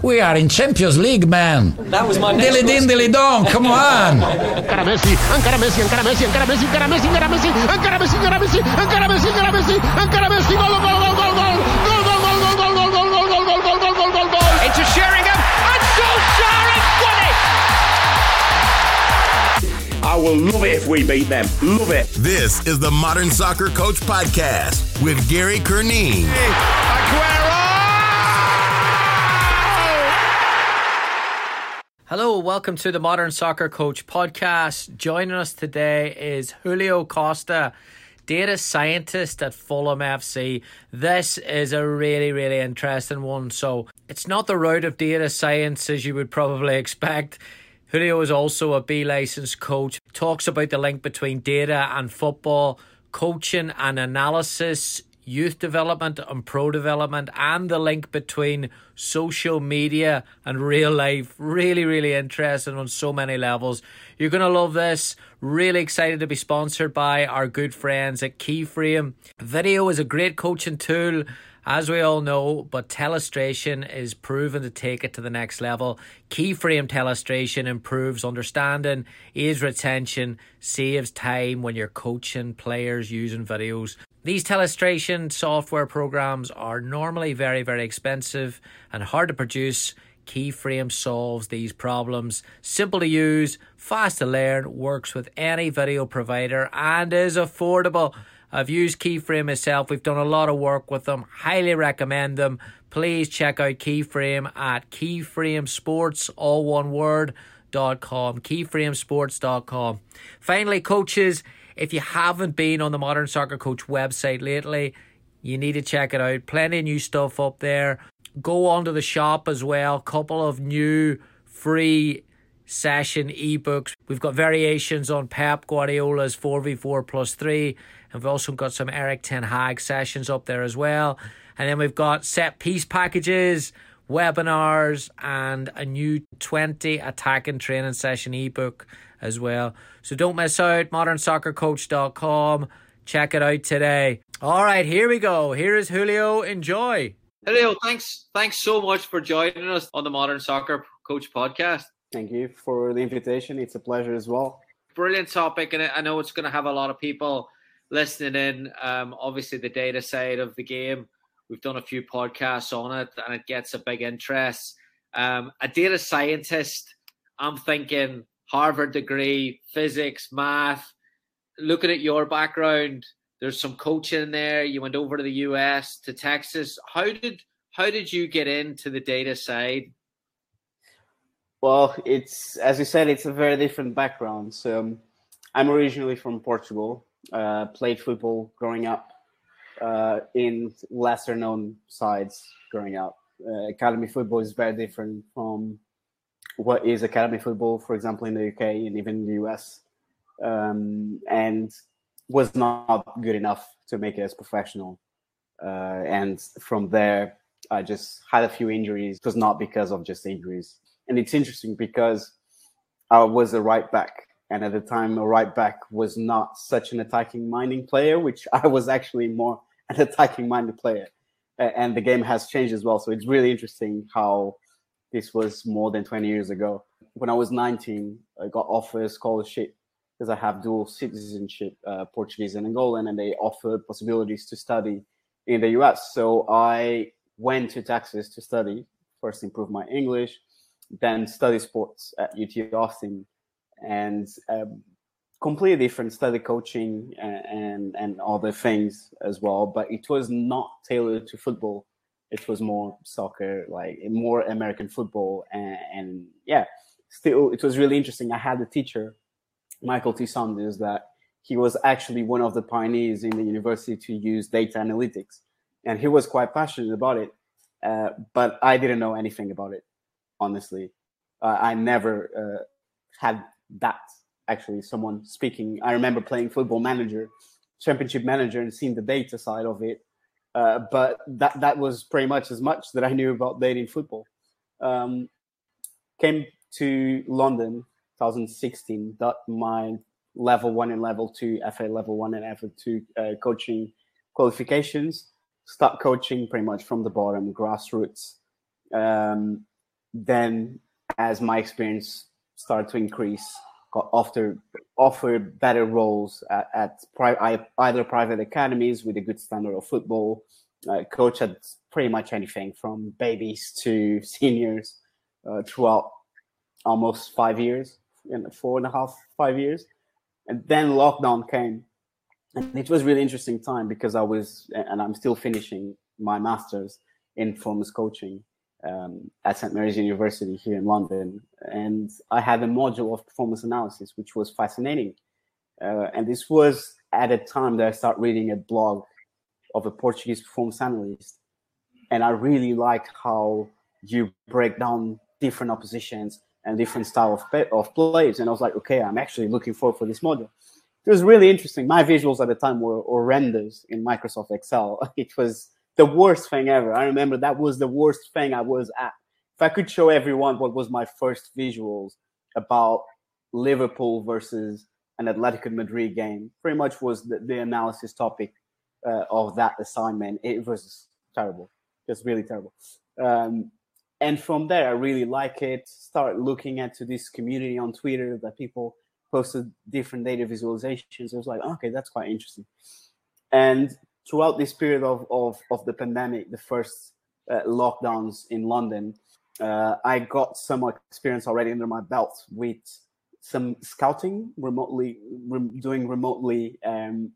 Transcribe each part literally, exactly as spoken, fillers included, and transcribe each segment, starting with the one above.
We are in Champions League, man. That was my next question. Dilly din, dilly don. Come on. Ancora Messi, ancora Messi, ancora Messi, ancora Messi, ancora Messi, ancora Messi, ancora Messi, ancora Messi, ancora Messi, ancora Messi, ancora Messi, gol, gol, gol, gol, gol, gol, gol, gol, gol, gol, gol, gol, gol, gol, gol, gol, gol, gol. Into Sheringham and Solskjaer has won it. I will love it if we beat them. Love it. This is the Modern Soccer Coach Podcast with Gary Kernin. Hello, welcome to the Modern Soccer Coach Podcast. Joining us today is Julio Costa, data scientist at Fulham F C. This is a really, really interesting one. So it's not the route of data science as you would probably expect. Julio is also a B licensed coach, talks about the link between data and football, coaching and analysis, youth development and pro development, and the link between social media and real life. Really, really interesting on so many levels. You're going to love this. Really excited to be sponsored by our good friends at Keyframe. Video is a great coaching tool, as we all know, but Telestration is proven to take it to the next level. Keyframe Telestration improves understanding, aids retention, saves time when you're coaching players using videos. These Telestration software programs are normally very, very expensive and hard to produce. Keyframe solves these problems. Simple to use, fast to learn, works with any video provider, and is affordable. I've used Keyframe myself. We've done a lot of work with them. Highly recommend them. Please check out Keyframe at keyframesports, all one word, dot com, keyframesports dot com. Finally, coaches, if you haven't been on the Modern Soccer Coach website lately, you need to check it out. Plenty of new stuff up there. Go onto the shop as well. Couple of new free session ebooks. We've got variations on Pep Guardiola's four v four plus three. And we've also got some Eric Ten Hag sessions up there as well. And then we've got set piece packages, webinars, and a new twenty attacking training session ebook as well. So don't miss out, modern soccer coach dot com. Check it out today. All right, here we go. Here is Julio. Enjoy. Julio, thanks, thanks so much for joining us on the Modern Soccer Coach Podcast. Thank you for the invitation. It's a pleasure as well. Brilliant topic, and I know it's going to have a lot of people listening in. Um, obviously, the data side of the game, we've done a few podcasts on it, and it gets a big interest. Um, a data scientist, I'm thinking Harvard degree, physics, math. Looking at your background, there's some coaching in there. You went over to the U S, to Texas. How did how did you get into the data side? Well, it's, as you said, it's a very different background. So um, I'm originally from Portugal, uh, played football growing up uh, in lesser known sides growing up. Uh, academy football is very different from what is academy football, for example, in the U K and even the U S, um, and was not good enough to make it as professional. Uh, and from there, I just had a few injuries. It was not because of just injuries. And it's interesting because I was a right back. And at the time, a right back was not such an attacking-minded player, which I was actually more an attacking-minded player. And the game has changed as well. So it's really interesting how this was more than twenty years ago. When I was nineteen, I got offered a scholarship because I have dual citizenship, uh, Portuguese and Angolan, and they offered possibilities to study in the U S. So I went to Texas to study, first improve my English, then study sports at U T Austin, and um, completely different, study coaching and, and and other things as well. But it was not tailored to football. It was more soccer, like more American football. And, and yeah, still, it was really interesting. I had a teacher, Michael T. Sanders, that he was actually one of the pioneers in the university to use data analytics. And he was quite passionate about it, uh, but I didn't know anything about it. Honestly, uh, I never uh, had that, actually, someone speaking. I remember playing Football Manager, Championship Manager, and seeing the data side of it. Uh, but that, that was pretty much as much that I knew about data in football. Um, came to London, twenty sixteen, got my level one and level two, F A level one and F A two uh, coaching qualifications. Start coaching pretty much from the bottom, grassroots. Um, then as my experience started to increase, got offer, offer better roles at, at pri- either private academies with a good standard of football, uh, coach at pretty much anything from babies to seniors uh, throughout almost five years, you know, four and a half, five years. And then lockdown came. And it was a really interesting time because I was, and I'm still finishing my master's in performance coaching um, at Saint Mary's University here in London. And I had a module of performance analysis, which was fascinating. Uh, and this was at a time that I started reading a blog of a Portuguese performance analyst. And I really liked how you break down different oppositions and different style of, pay, of plays. And I was like, okay, I'm actually looking forward for this module. It was really interesting. My visuals at the time were horrendous in Microsoft Excel. It was the worst thing ever. I remember that was the worst thing I was at. If I could show everyone what was my first visuals about Liverpool versus an Atletico Madrid game, pretty much was the, the analysis topic uh, of that assignment. It was terrible, just really terrible. Um, and from there, I really like it. Start looking into this community on Twitter that people posted different data visualizations. I was like, okay, that's quite interesting. And throughout this period of of, of the pandemic, the first uh, lockdowns in London, uh, I got some experience already under my belt with some scouting remotely, re- doing remotely um,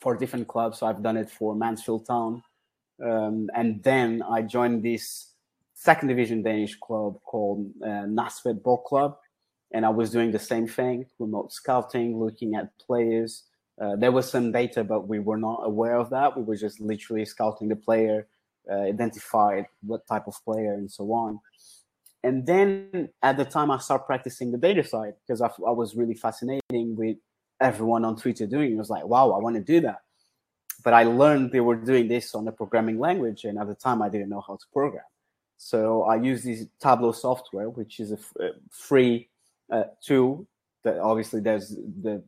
for different clubs. So I've done it for Mansfield Town. Um, and then I joined this second division Danish club called uh, Næstved Boldklub. And I was doing the same thing, remote scouting, looking at players. Uh, there was some data, but we were not aware of that. We were just literally scouting the player, uh, identified what type of player and so on. And then at the time I started practicing the data side because I, I was really fascinating with everyone on Twitter doing it. I was like, wow, I want to do that. But I learned they were doing this on a programming language. And at the time I didn't know how to program. So I used this Tableau software, which is a, f- a free Uh, two, that obviously there's the,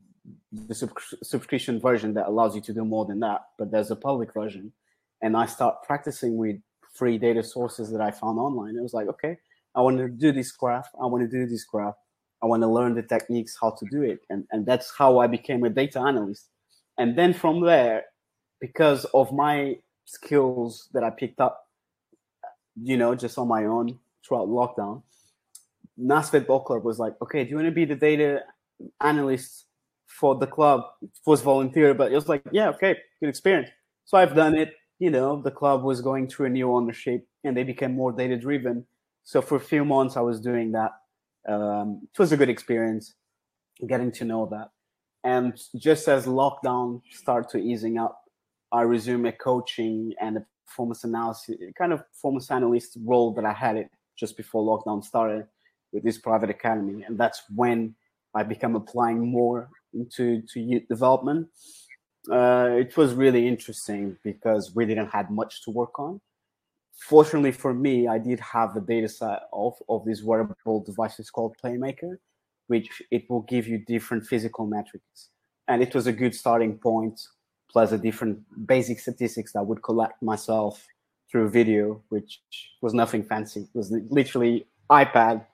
the sub- subscription version that allows you to do more than that, but there's a public version. And I start practicing with free data sources that I found online. I was like, okay, I want to do this graph. I want to do this graph. I want to learn the techniques, how to do it. And, and that's how I became a data analyst. And then from there, because of my skills that I picked up, you know, just on my own throughout lockdown, Næstved Boldklub was like, okay, do you want to be the data analyst for the club? It was volunteer, but it was like, yeah, okay, good experience. So I've done it. You know, the club was going through a new ownership and they became more data-driven. So for a few months, I was doing that. Um, it was a good experience, getting to know that. And just as lockdown started to easing up, I resumed a coaching and a performance analysis, kind of performance analyst role that I had it just before lockdown started, with this private academy. And that's when I became applying more into to youth development. Uh, it was really interesting because we didn't have much to work on. Fortunately for me, I did have a data set of, of this wearable device. It's called Playmaker, which it will give you different physical metrics. And it was a good starting point, plus a different basic statistics that I would collect myself through video, which was nothing fancy. It was literally iPad,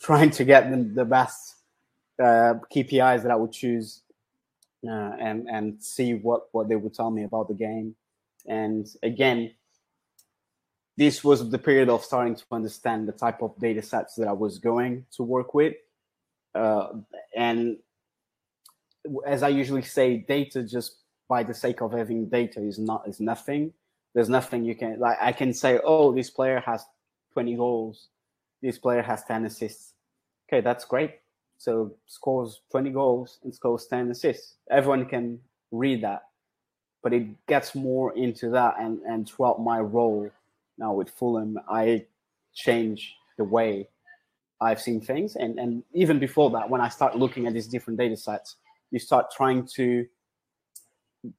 trying to get them the best uh, K P Is that I would choose uh, and, and see what, what they would tell me about the game. And again, this was the period of starting to understand the type of data sets that I was going to work with. Uh, and as I usually say, data just by the sake of having data is not is nothing. There's nothing you can, like I can say, oh, this player has twenty goals. This player has ten assists. Okay, that's great. So scores twenty goals and scores ten assists. Everyone can read that, but it gets more into that. And, and throughout my role now with Fulham, I change the way I've seen things. And, and even before that, when I start looking at these different data sets, you start trying to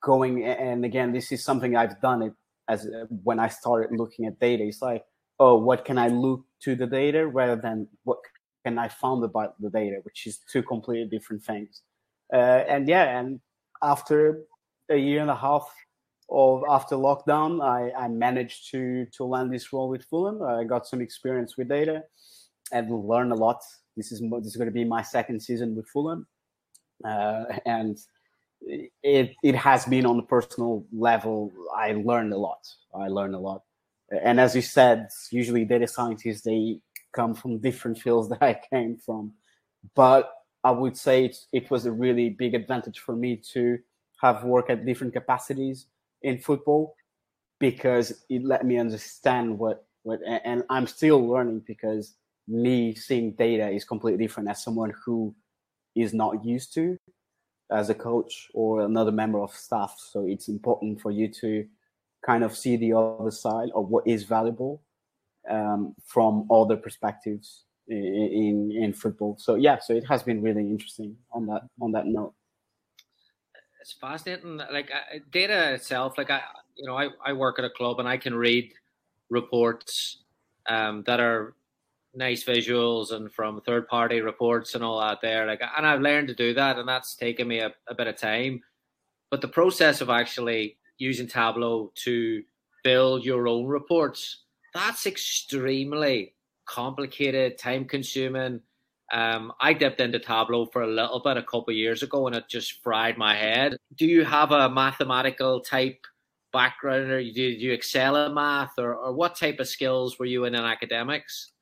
going. And again, this is something I've done it as uh, when I started looking at data. It's like, oh, what can I look to the data rather than what can I found about the data, which is two completely different things. Uh, and yeah, and after a year and a half of after lockdown, I, I managed to to land this role with Fulham. I got some experience with data and learned a lot. This is this is going to be my second season with Fulham, uh, and it it has been on a personal level. I learned a lot. I learned a lot. And as you said, usually data scientists, they come from different fields that I came from. But I would say it, it was a really big advantage for me to have worked at different capacities in football, because it let me understand what, what and I'm still learning, because me seeing data is completely different as someone who is not used to as a coach or another member of staff. So it's important for you to kind of see the other side of what is valuable um, from other perspectives in, in in football. So yeah, so it has been really interesting on that on that note. It's fascinating. Like uh, data itself, like I, you know, I, I work at a club and I can read reports um, that are nice visuals and from third party reports and all that there. Like, and I've learned to do that, and that's taken me a, a bit of time. But the process of actually using Tableau to build your own reports, that's extremely complicated, time-consuming. Um, I dipped into Tableau for a little bit a couple of years ago, and it just fried my head. Do you have a mathematical type background, or do you excel in math, or, or what type of skills were you in in academics?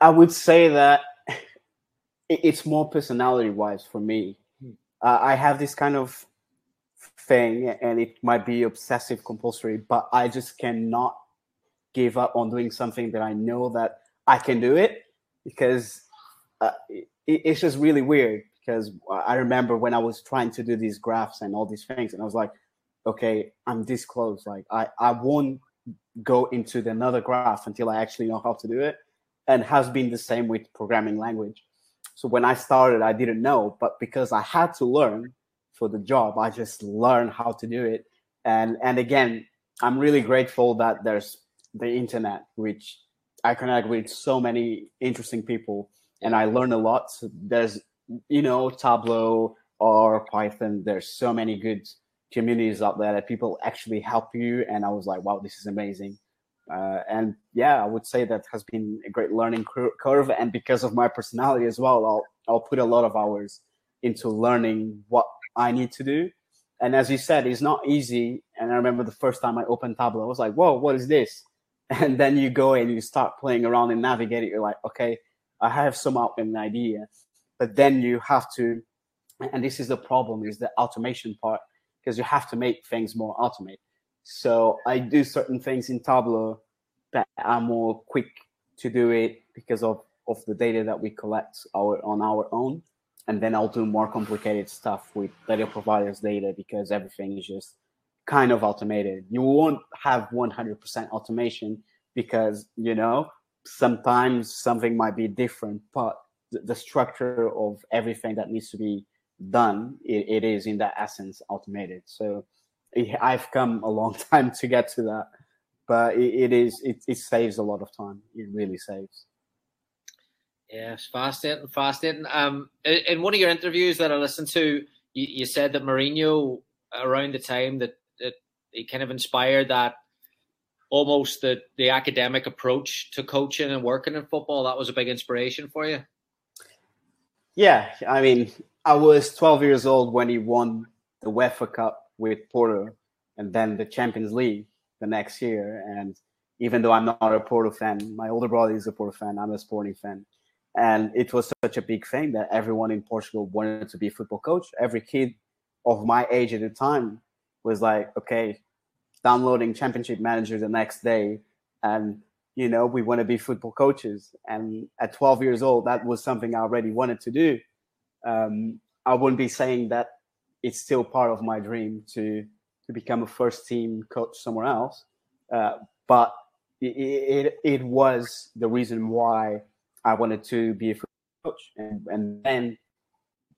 I would say that it's more personality-wise for me. Hmm. Uh, I have this kind of thing, and it might be obsessive compulsory, but I just cannot give up on doing something that I know that I can do it, because uh, it, it's just really weird. Because I remember when I was trying to do these graphs and all these things, and I was like, okay, I'm this close, like I, I won't go into the another graph until I actually know how to do it. And has been the same with programming language. So when I started, I didn't know, but because I had to learn for the job, I just learned how to do it. And and again, I'm really grateful that there's the internet, which I connect with so many interesting people, and I learn a lot. So there's, you know, Tableau or Python. There's so many good communities out there that people actually help you. And I was like, wow, this is amazing. Uh, and yeah, I would say that has been a great learning curve. And because of my personality as well, I'll I'll put a lot of hours into learning what I need to do. And as you said, it's not easy. And I remember the first time I opened Tableau, I was like, whoa, what is this? And then you go and you start playing around and navigate it. You're like, okay, I have some out an idea, but then you have to, and this is the problem, is the automation part, because you have to make things more automate. So I do certain things in Tableau that are more quick to do it because of, of the data that we collect our, on our own. And then I'll do more complicated stuff with data providers' data, because everything is just kind of automated. You won't have one hundred percent automation because, you know, sometimes something might be different, but the structure of everything that needs to be done, it, it is in that essence automated. So I've come a long time to get to that, but it, it is it, it saves a lot of time. It really saves. Yes, fascinating, fascinating. Um, in one of your interviews that I listened to, you, you said that Mourinho, around the time that, that he kind of inspired that almost the, the academic approach to coaching and working in football, that was a big inspiration for you? Yeah, I mean, I was twelve years old when he won the UEFA Cup with Porto and then the Champions League the next year. And even though I'm not a Porto fan, my older brother is a Porto fan, I'm a Sporting fan. And it was such a big thing that everyone in Portugal wanted to be a football coach. Every kid of my age at the time was like, okay, downloading Championship Manager the next day. And, you know, we want to be football coaches. And at twelve years old, that was something I already wanted to do. Um, I wouldn't be saying that it's still part of my dream to, to become a first team coach somewhere else. Uh, but it, it, it was the reason why I wanted to be a coach, and, and then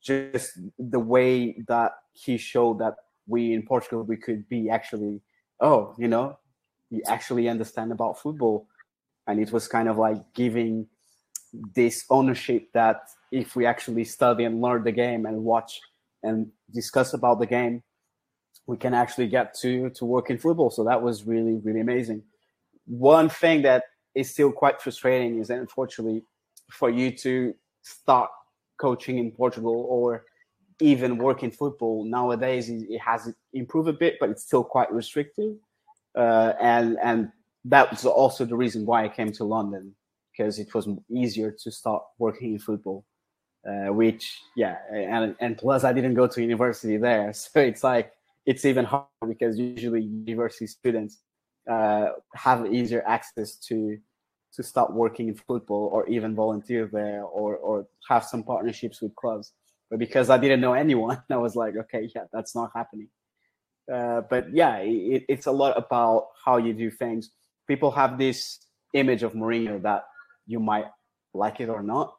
just the way that he showed that we in Portugal, we could be actually, oh, you know, you actually understand about football. And it was kind of like giving this ownership that if we actually study and learn the game and watch and discuss about the game, we can actually get to to work in football. So that was really, really amazing. One thing that is still quite frustrating is that, unfortunately, for you to start coaching in Portugal or even work in football nowadays, it has improved a bit, but it's still quite restrictive. Uh, and and that was also the reason why I came to London, because it was easier to start working in football. Uh, which, yeah, and and plus I didn't go to university there, so it's like it's even harder, because usually university students uh, have easier access to to start working in football or even volunteer there or or have some partnerships with clubs. But because I didn't know anyone, I was like, okay, yeah, that's not happening. Uh, but yeah, it, it's a lot about how you do things. People have this image of Mourinho that you might like it or not,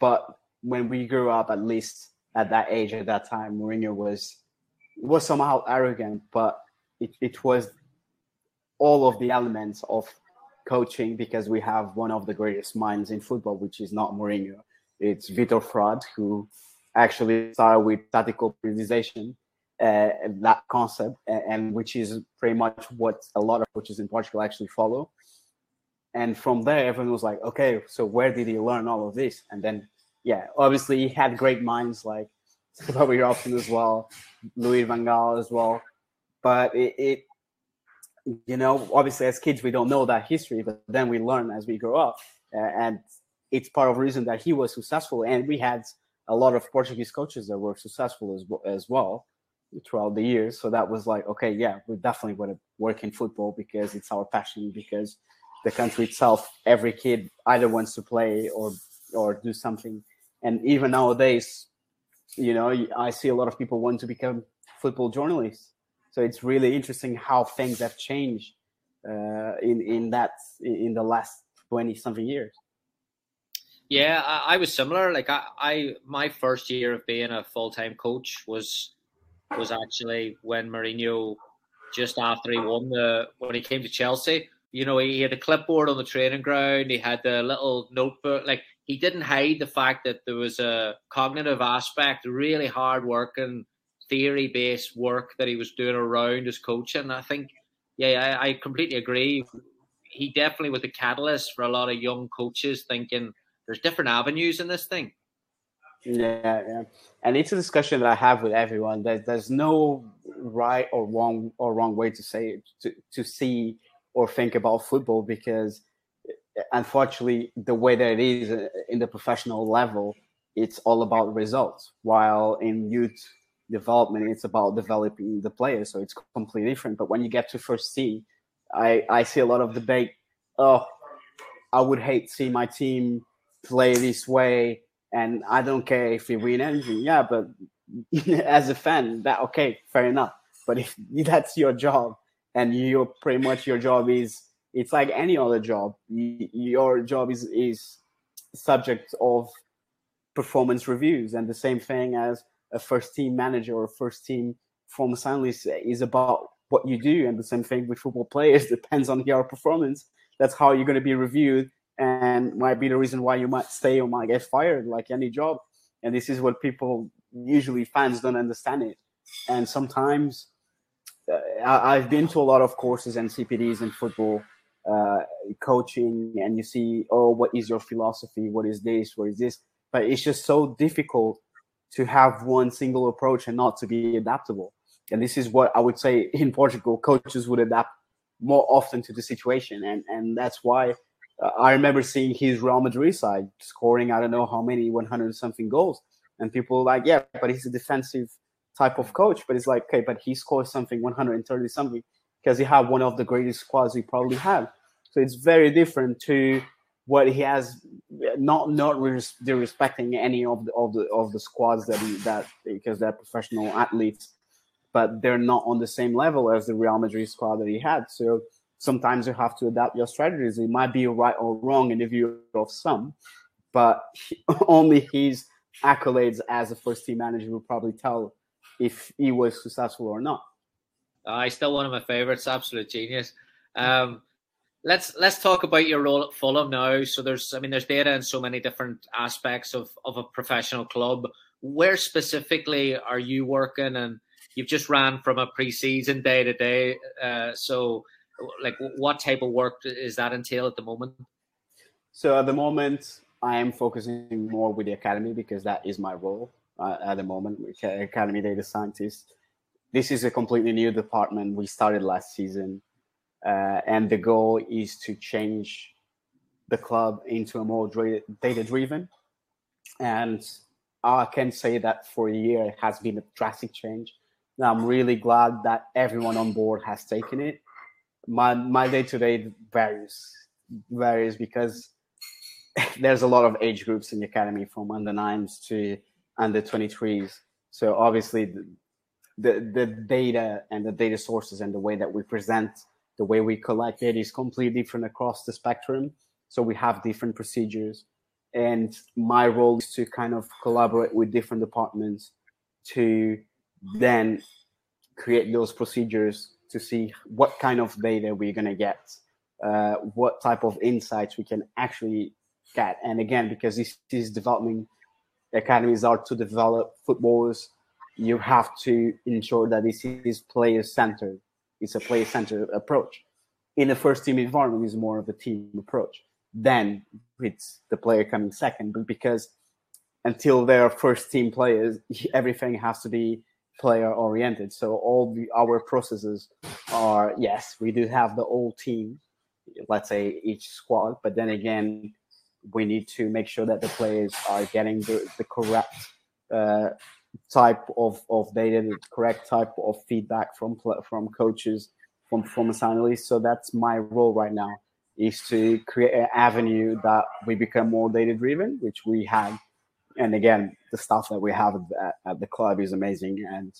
but when we grew up, at least at that age, at that time, Mourinho was was somehow arrogant, but it, it was all of the elements of coaching, because we have one of the greatest minds in football, which is not Mourinho. It's Vítor Frade, who actually started with tactical periodization, uh, that concept, and, and which is pretty much what a lot of coaches in Portugal actually follow. And from there, everyone was like, okay, so where did he learn all of this? And then, yeah, obviously he had great minds like Bobby Robson as well, Louis Van Gaal as well. But it, it, you know, obviously as kids, we don't know that history, but then we learn as we grow up. Uh, and it's part of the reason that he was successful. And we had a lot of Portuguese coaches that were successful as, as well throughout the years. So that was like, okay, yeah, we definitely want to work in football because it's our passion, because the country itself, every kid either wants to play or or do something. And even nowadays, you know, I see a lot of people want to become football journalists. So it's really interesting how things have changed uh, in in that in the last twenty something years. Yeah, I, I was similar. Like I, I, my first year of being a full time coach was was actually when Mourinho, just after he won the when he came to Chelsea. You know, he had a clipboard on the training ground. He had the little notebook. Like, he didn't hide the fact that there was a cognitive aspect, really hard working, theory-based work that he was doing around his coaching. And I think, yeah, I, I completely agree. He definitely was the catalyst for a lot of young coaches thinking there's different avenues in this thing. Yeah, yeah. And it's a discussion that I have with everyone. There's, there's no right or wrong or wrong way to say it, to, to see or think about football, because unfortunately the way that it is in the professional level, it's all about results, while in youth development it's about developing the players. So it's completely different. But when you get to first C, I, I see a lot of debate. Oh, I would hate to see my team play this way and I don't care if we win anything. Yeah, but as a fan, that okay, fair enough. But if that's your job, and you're pretty much your job is, it's like any other job. You, your job is, is subject of performance reviews. And the same thing as a first team manager or first team performance analyst is about what you do. And the same thing with football players, depends on your performance. That's how you're going to be reviewed, and might be the reason why you might stay or might get fired, like any job. And this is what people, usually fans, don't understand it. And sometimes, Uh, I've been to a lot of courses and C P Ds in football uh, coaching, and you see, oh, what is your philosophy? What is this? What is this? But it's just so difficult to have one single approach and not to be adaptable. And this is what I would say in Portugal, coaches would adapt more often to the situation. And, and that's why uh, I remember seeing his Real Madrid side scoring, I don't know how many, one hundred something goals. And people were like, yeah, but he's a defensive type of coach. But it's like, okay, but he scores something one hundred thirty something because he had one of the greatest squads we probably have. So it's very different to what he has, not not res- disrespecting any of the of the of the squads that he, that because they're professional athletes, but they're not on the same level as the Real Madrid squad that he had. So sometimes you have to adapt your strategies. It might be right or wrong in the view of some, but only his accolades as a first team manager will probably tell if he was successful or not. I uh, still one of my favorites, absolute genius. Um, let's let's talk about your role at Fulham now. So there's, I mean, there's data in so many different aspects of, of a professional club. Where specifically are you working, and you've just ran from a pre-season day to day. Uh, so, like, what type of work does that entail at the moment? So at the moment, I am focusing more with the academy because that is my role uh, at the moment, academy data scientist. This is a completely new department. We started last season, uh, and the goal is to change the club into a more data-driven. And I can say that for a year, it has been a drastic change. Now, I'm really glad that everyone on board has taken it. My my day-to-day varies, varies because there's a lot of age groups in the academy, from under nines to under twenty-threes. So obviously, the, the, the data and the data sources and the way that we present, the way we collect it is completely different across the spectrum. So we have different procedures. And my role is to kind of collaborate with different departments to then create those procedures to see what kind of data we're going to get, uh, what type of insights we can actually get. And again, because this is developing, academies are to develop footballers, you have to ensure that this is player-centered. It's a player-centered approach. In the first team environment, it's more of a team approach. Then it's the player coming second, but because until they're first team players, everything has to be player oriented. So all the, our processes are, yes, we do have the whole team, let's say each squad, but then again, we need to make sure that the players are getting the, the correct uh, type of, of data, the correct type of feedback from from coaches, from performance analysts. So that's my role right now, is to create an avenue that we become more data-driven, which we have. And again, the stuff that we have at, at the club is amazing, and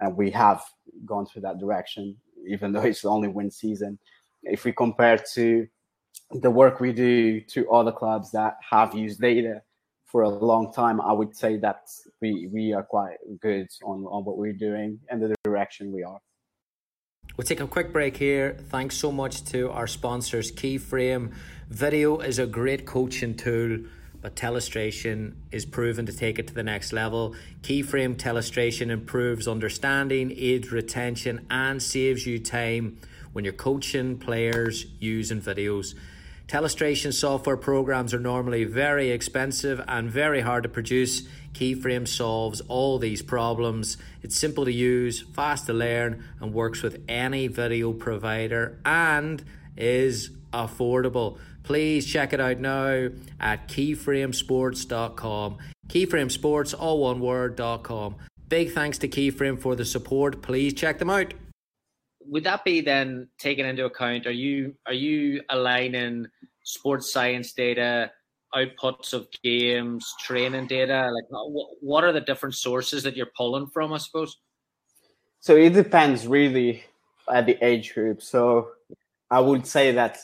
and we have gone through that direction, even though it's only one season. If we compare to the work we do to other clubs that have used data for a long time, I would say that we, we are quite good on, on what we're doing and the direction we are. We'll take a quick break here. Thanks so much to our sponsors, Keyframe. Video is a great coaching tool, but Telestration is proven to take it to the next level. Keyframe Telestration improves understanding, aids retention, and saves you time when you're coaching players using videos. Telestration software programs are normally very expensive and very hard to produce. Keyframe solves all these problems. It's simple to use, fast to learn, and works with any video provider and is affordable. Please check it out now at keyframe sports dot com. Keyframesports, all one word, .com. Big thanks to Keyframe for the support. Please check them out. Would that be then taken into account? Are you are you aligning sports science data, outputs of games, training data? Like, what are the different sources that you're pulling from, I suppose? So it depends really at the age group. So I would say that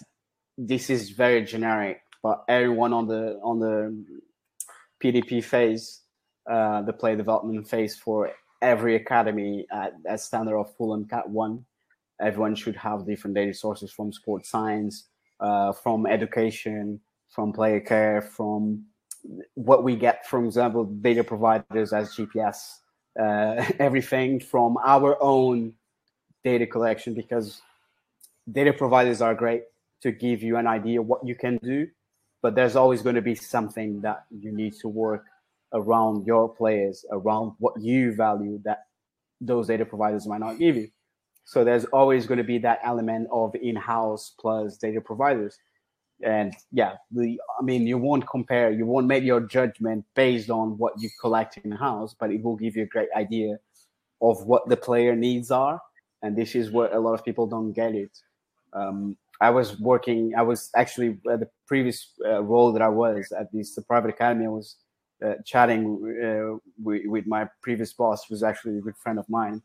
this is very generic, but everyone on the on the P D P phase, uh, the player development phase for every academy at, at standard of Fulham Cat One. Everyone should have different data sources from sports science, uh, from education, from player care, from what we get, for example, data providers as G P S, uh, everything from our own data collection, because data providers are great to give you an idea of what you can do, but there's always going to be something that you need to work around your players, around what you value that those data providers might not give you. So there's always going to be that element of in-house plus data providers. And yeah, the, I mean, you won't compare, you won't make your judgment based on what you collect in-house, but it will give you a great idea of what the player needs are. And this is where a lot of people don't get it. Um, I was working, I was actually at the previous uh, role that I was at this the private academy, I was uh, chatting uh, with, with my previous boss, who was actually a good friend of mine.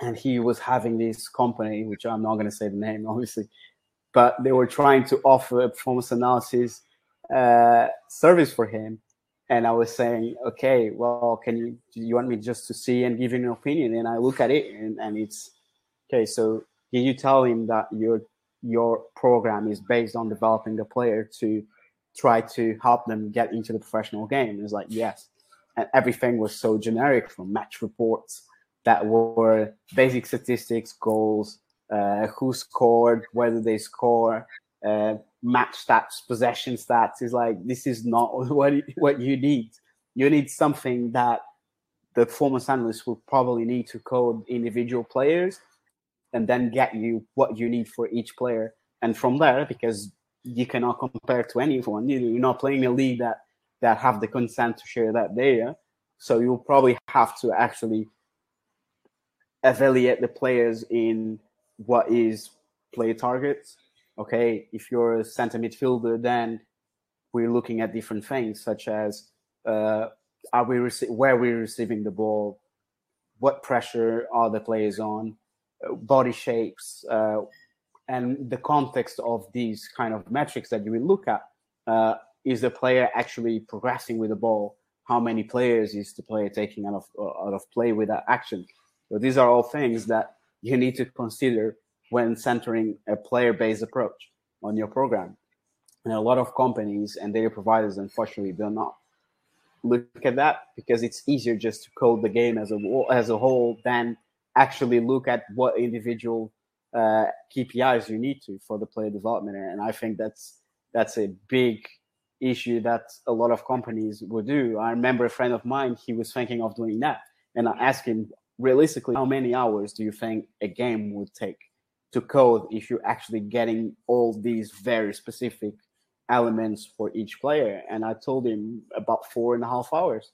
And he was having this company, which I'm not going to say the name, obviously, but they were trying to offer a performance analysis uh, service for him. And I was saying, okay, well, can you, do you want me just to see and give him an opinion? And I look at it and, and it's, okay, so did you tell him that your your program is based on developing the player to try to help them get into the professional game? And it's like, yes. And everything was so generic, from match reports that were basic statistics, goals, uh, who scored, whether they score, uh, match stats, possession stats. It's like, this is not what what you need. You need something that the performance analysts will probably need to code individual players and then get you what you need for each player. And from there, because you cannot compare to anyone, you're not playing a league that, that have the consent to share that data. So you'll probably have to actually evaluate the players in what is play targets. Okay, if you're a center midfielder, then we're looking at different things, such as uh, are we rece- where we're receiving the ball, what pressure are the players on, body shapes, uh, and the context of these kind of metrics that you will look at. Uh, is the player actually progressing with the ball? How many players is the player taking out of out of play with that action? So these are all things that you need to consider when centering a player-based approach on your program. And a lot of companies and data providers, unfortunately, do not look at that because it's easier just to code the game as a as a whole than actually look at what individual uh, K P Is you need to for the player development. And I think that's that's a big issue that a lot of companies would do. I remember a friend of mine, he was thinking of doing that. And I asked him, realistically, how many hours do you think a game would take to code if you're actually getting all these very specific elements for each player? And I told him about four and a half hours,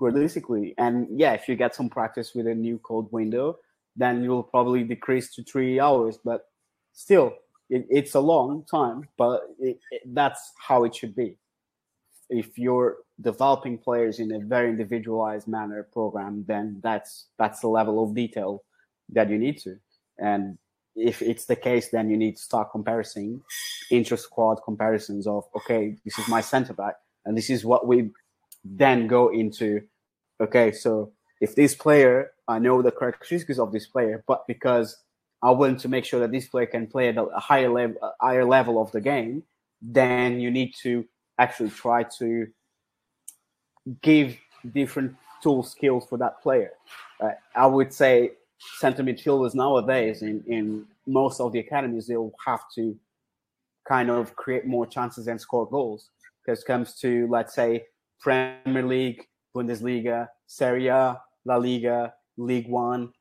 realistically. And yeah, if you get some practice with a new code window, then you'll probably decrease to three hours. But still, it, it's a long time, but it, it, that's how it should be. If you're developing players in a very individualized manner program, then that's that's the level of detail that you need to. And if it's the case, then you need to start comparing intra-squad comparisons of, okay, this is my center back, and this is what we then go into. Okay, so if this player, I know the characteristics of this player, but because I want to make sure that this player can play at a higher level, a higher level of the game, then you need to actually try to give different tool skills for that player. Uh, I would say center midfielders nowadays in, in most of the academies, they'll have to kind of create more chances and score goals. Because it comes to, let's say, Premier League, Bundesliga, Serie A, La Liga, League One,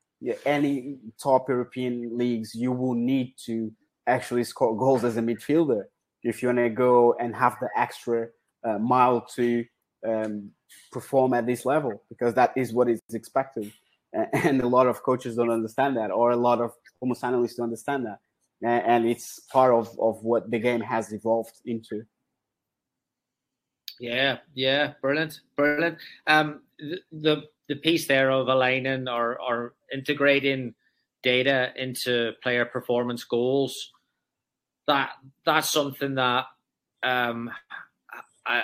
any top European leagues, you will need to actually score goals as a midfielder if you want to go and have the extra uh, mile to um, perform at this level, because that is what is expected. And a lot of coaches don't understand that, or a lot of performance analysts don't understand that. And it's part of, of what the game has evolved into. Yeah, yeah, brilliant, brilliant. Um, the, the the piece there of aligning or, or integrating data into player performance goals, that that's something that, um, I,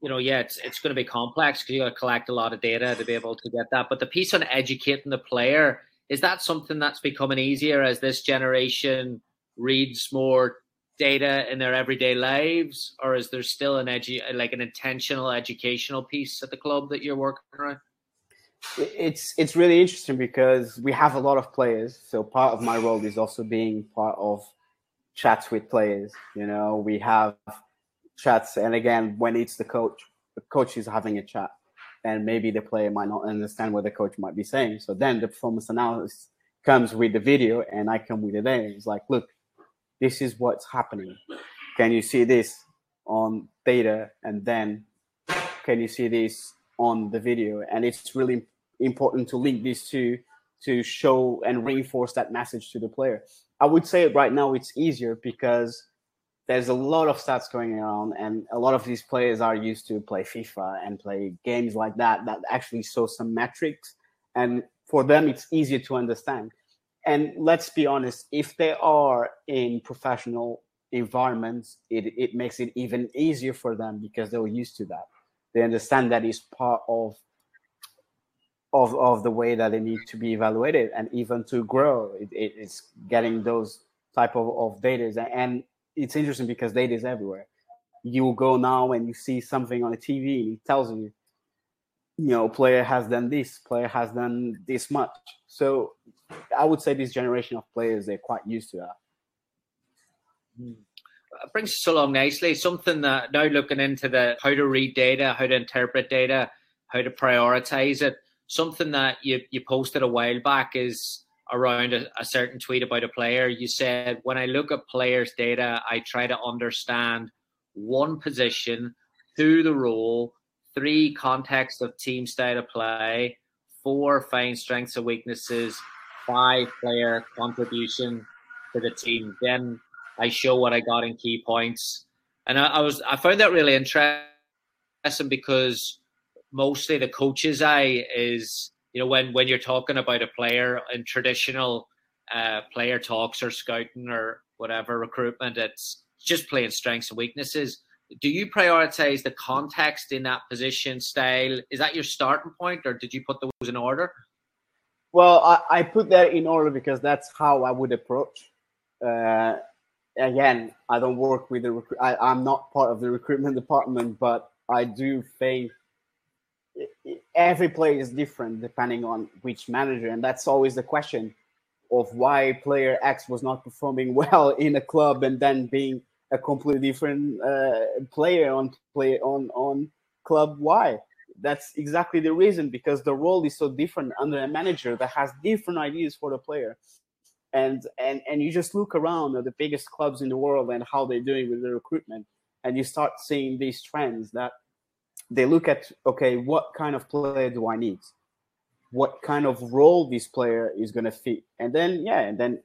you know, yeah, it's it's going to be complex because you got to collect a lot of data to be able to get that. But the piece on educating the player, is that something that's becoming easier as this generation reads more data in their everyday lives, or is there still an edu- like an intentional educational piece at the club that you're working on? It's it's really interesting because we have a lot of players. So part of my role is also being part of chats with players. You know, we have chats, and again, when it's the coach, the coach is having a chat, and maybe the player might not understand what the coach might be saying. So then the performance analyst comes with the video, and I come with the data. It's like, look, this is what's happening. Can you see this on data? And then can you see this on the video? And it's really important to link these two to show and reinforce that message to the player. I would say right now it's easier because there's a lot of stats going around, and a lot of these players are used to play FIFA and play games like that that actually show some metrics, and for them it's easier to understand. And let's be honest, if they are in professional environments, it, it makes it even easier for them because they're used to that. They understand that is part of, of, of the way that they need to be evaluated and even to grow. It, it, it's getting those type of, of data. And it's interesting because data is everywhere. You will go now and you see something on the T V and it tells you you know, player has done this, player has done this much. So I would say this generation of players, they're quite used to that. It brings us along nicely. Something that now looking into the how to read data, how to interpret data, how to prioritize it. Something that you, you posted a while back is around a, a certain tweet about a player. You said, when I look at players' data, I try to understand one position, two the role, three, context of team style of play, four, find strengths and weaknesses, five, player contribution to the team. Then I show what I got in key points. And I, I was I found that really interesting because mostly the coach's eye is, you know, when, when you're talking about a player in traditional uh, player talks or scouting or whatever, recruitment, it's just playing strengths and weaknesses. Do you prioritize the context in that position, style? Is that your starting point, or did you put those in order? Well, I, I put that in order because that's how I would approach. Uh, again, I don't work with the recruit. I'm not part of the recruitment department, but I do think every player is different depending on which manager. And that's always the question of why player X was not performing well in a club and then being a completely different uh, player on play on, on club Y. That's exactly the reason, because the role is so different under a manager that has different ideas for the player. And and and you just look around at the biggest clubs in the world and how they're doing with their recruitment, and you start seeing these trends that they look at, okay, what kind of player do I need? What kind of role this player is going to fit? And then, yeah, and then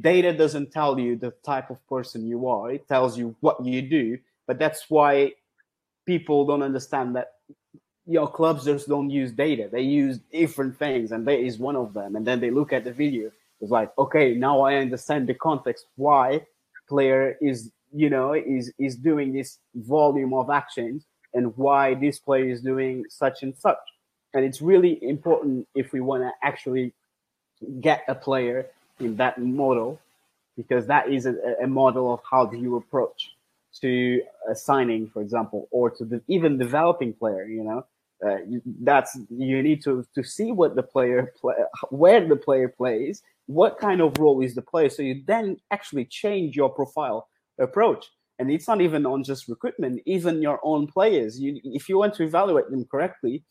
data doesn't tell you the type of person you are. It tells you what you do, but that's why people don't understand that your clubs just don't use data. They use different things, and that is one of them. And then they look at the video. It's like, okay, now I understand the context why player is, you know, is is doing this volume of actions and why this player is doing such and such. And it's really important if we want to actually get a player in that model, because that is a, a model of how do you approach to a signing, for example, or to the, even developing player. You know, uh, that's you need to to see what the player play, where the player plays, what kind of role is the player. So you then actually change your profile approach, and it's not even on just recruitment, even your own players. You, if you want to evaluate them correctly,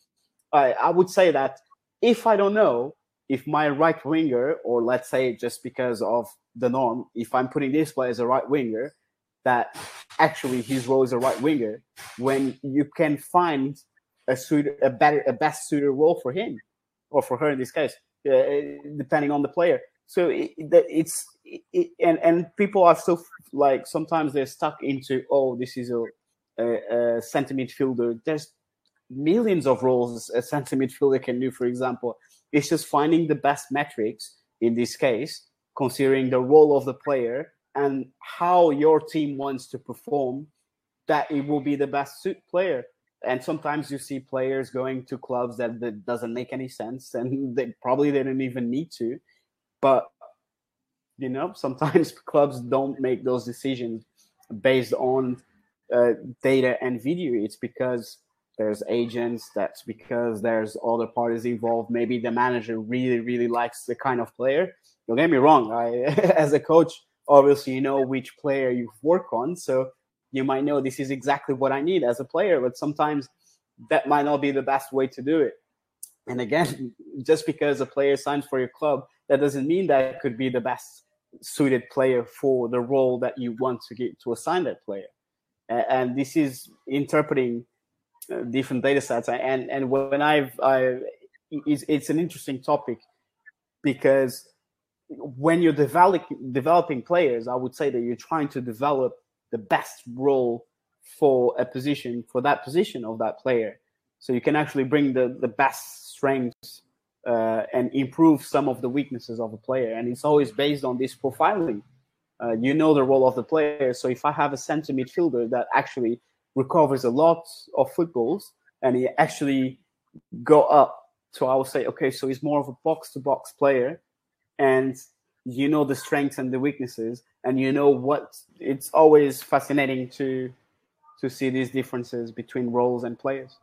I, I would say that if I don't know. If my right winger, or let's say just because of the norm, if I'm putting this player as a right winger, that actually his role is a right winger, when you can find a suit, a better, a best suited role for him or for her in this case, uh, depending on the player. So it, it's it, and and people are so like sometimes they're stuck into oh this is a, a, a centre midfielder. There's millions of roles a centre midfielder can do, for example. It's just finding the best metrics in this case, considering the role of the player and how your team wants to perform, that it will be the best suit player. And sometimes you see players going to clubs that, that doesn't make any sense, and they probably they don't even need to. But, you know, sometimes clubs don't make those decisions based on uh, data and video. It's because there's agents, that's because there's other parties involved. Maybe the manager really, really likes the kind of player. Don't get me wrong. I, as a coach, obviously, you know which player you work on. So you might know this is exactly what I need as a player, but sometimes that might not be the best way to do it. And again, just because a player signs for your club, that doesn't mean that it could be the best suited player for the role that you want to get to assign that player. And this is interpreting different data sets, and and when I've I, it's, it's an interesting topic, because when you're develop, developing players, I would say that you're trying to develop the best role for a position, for that position of that player, so you can actually bring the, the best strengths uh, and improve some of the weaknesses of a player. And it's always based on this profiling. Uh, you know the role of the player, so if I have a centre midfielder that actually recovers a lot of footballs and he actually go up. So I will say, okay, so he's more of a box-to-box player, and you know the strengths and the weaknesses, and you know what. It's always fascinating to to see these differences between roles and players.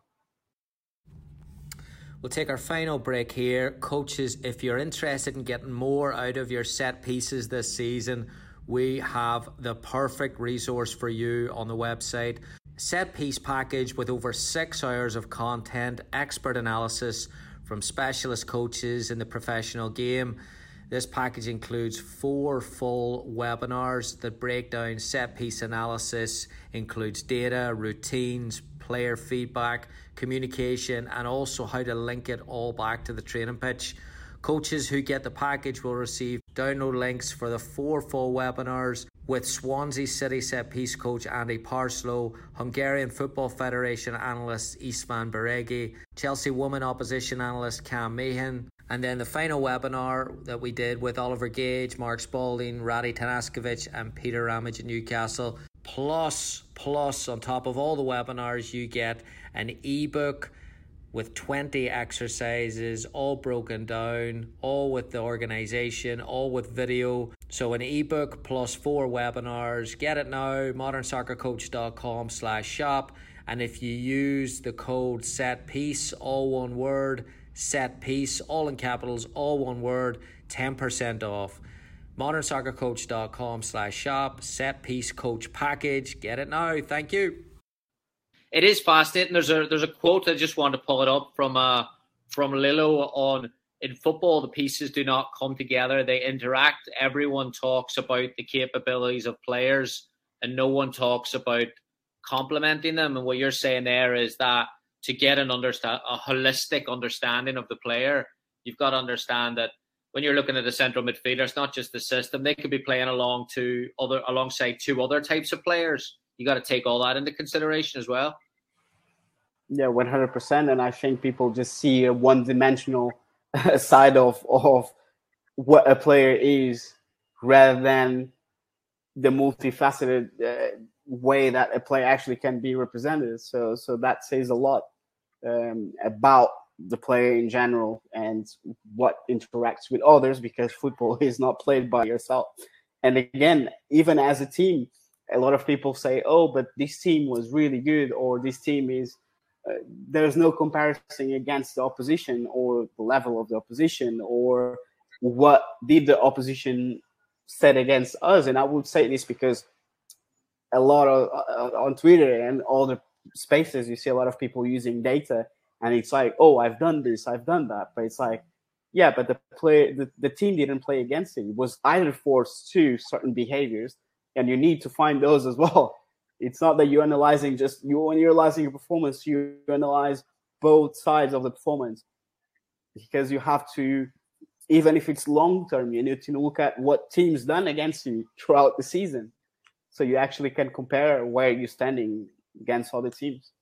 We'll take our final break here. Coaches, if you're interested in getting more out of your set pieces this season, we have the perfect resource for you on the website. Set piece package with over six hours of content, expert analysis from specialist coaches in the professional game. This package includes four full webinars that break down set piece analysis, includes data, routines, player feedback, communication, and also how to link it all back to the training pitch. Coaches who get the package will receive download links for the four full webinars with Swansea City set piece coach Andy Parslow, Hungarian Football Federation analyst István Beregi, Chelsea women opposition analyst Cam Meehan, and then the final webinar that we did with Oliver Gage, Mark Spalding, Radi Tanaskovic and Peter Ramage in Newcastle. Plus, plus, on top of all the webinars, you get an ebook with twenty exercises, all broken down, all with the organization, all with video. So an ebook plus four webinars. Get it now, modernsoccercoach.com slash shop. And if you use the code SETPIECE, all one word, SETPIECE, all in capitals, all one word, ten percent off. modernsoccercoach.com slash shop, SETPIECE coach package. Get it now. Thank you. It is fascinating. There's a there's a quote I just want to pull it up from uh from Lilo on in football the pieces do not come together, they interact. Everyone talks about the capabilities of players and no one talks about complementing them. And what you're saying there is that to get an understand a holistic understanding of the player, you've got to understand that when you're looking at a central midfielder, it's not just the system. They could be playing along to other alongside two other types of players. You got to take all that into consideration as well. Yeah, one hundred percent. And I think people just see a one-dimensional side of, of what a player is rather than the multifaceted uh, way that a player actually can be represented. So so that says a lot um, about the player in general and what interacts with others, because football is not played by yourself. And again, even as a team, a lot of people say, oh, but this team was really good, or this team is, uh, there's no comparison against the opposition or the level of the opposition or what did the opposition set against us. And I would say this because a lot of, uh, on Twitter and all the spaces, you see a lot of people using data and it's like, oh, I've done this, I've done that. But it's like, yeah, but the player, the, the team didn't play against it. It was either forced to certain behaviors. And you need to find those as well. It's not that you're analyzing just, you, when you're analyzing your performance, you analyze both sides of the performance. Because you have to, even if it's long-term, you need to look at what team's done against you throughout the season. So you actually can compare where you're standing against other teams.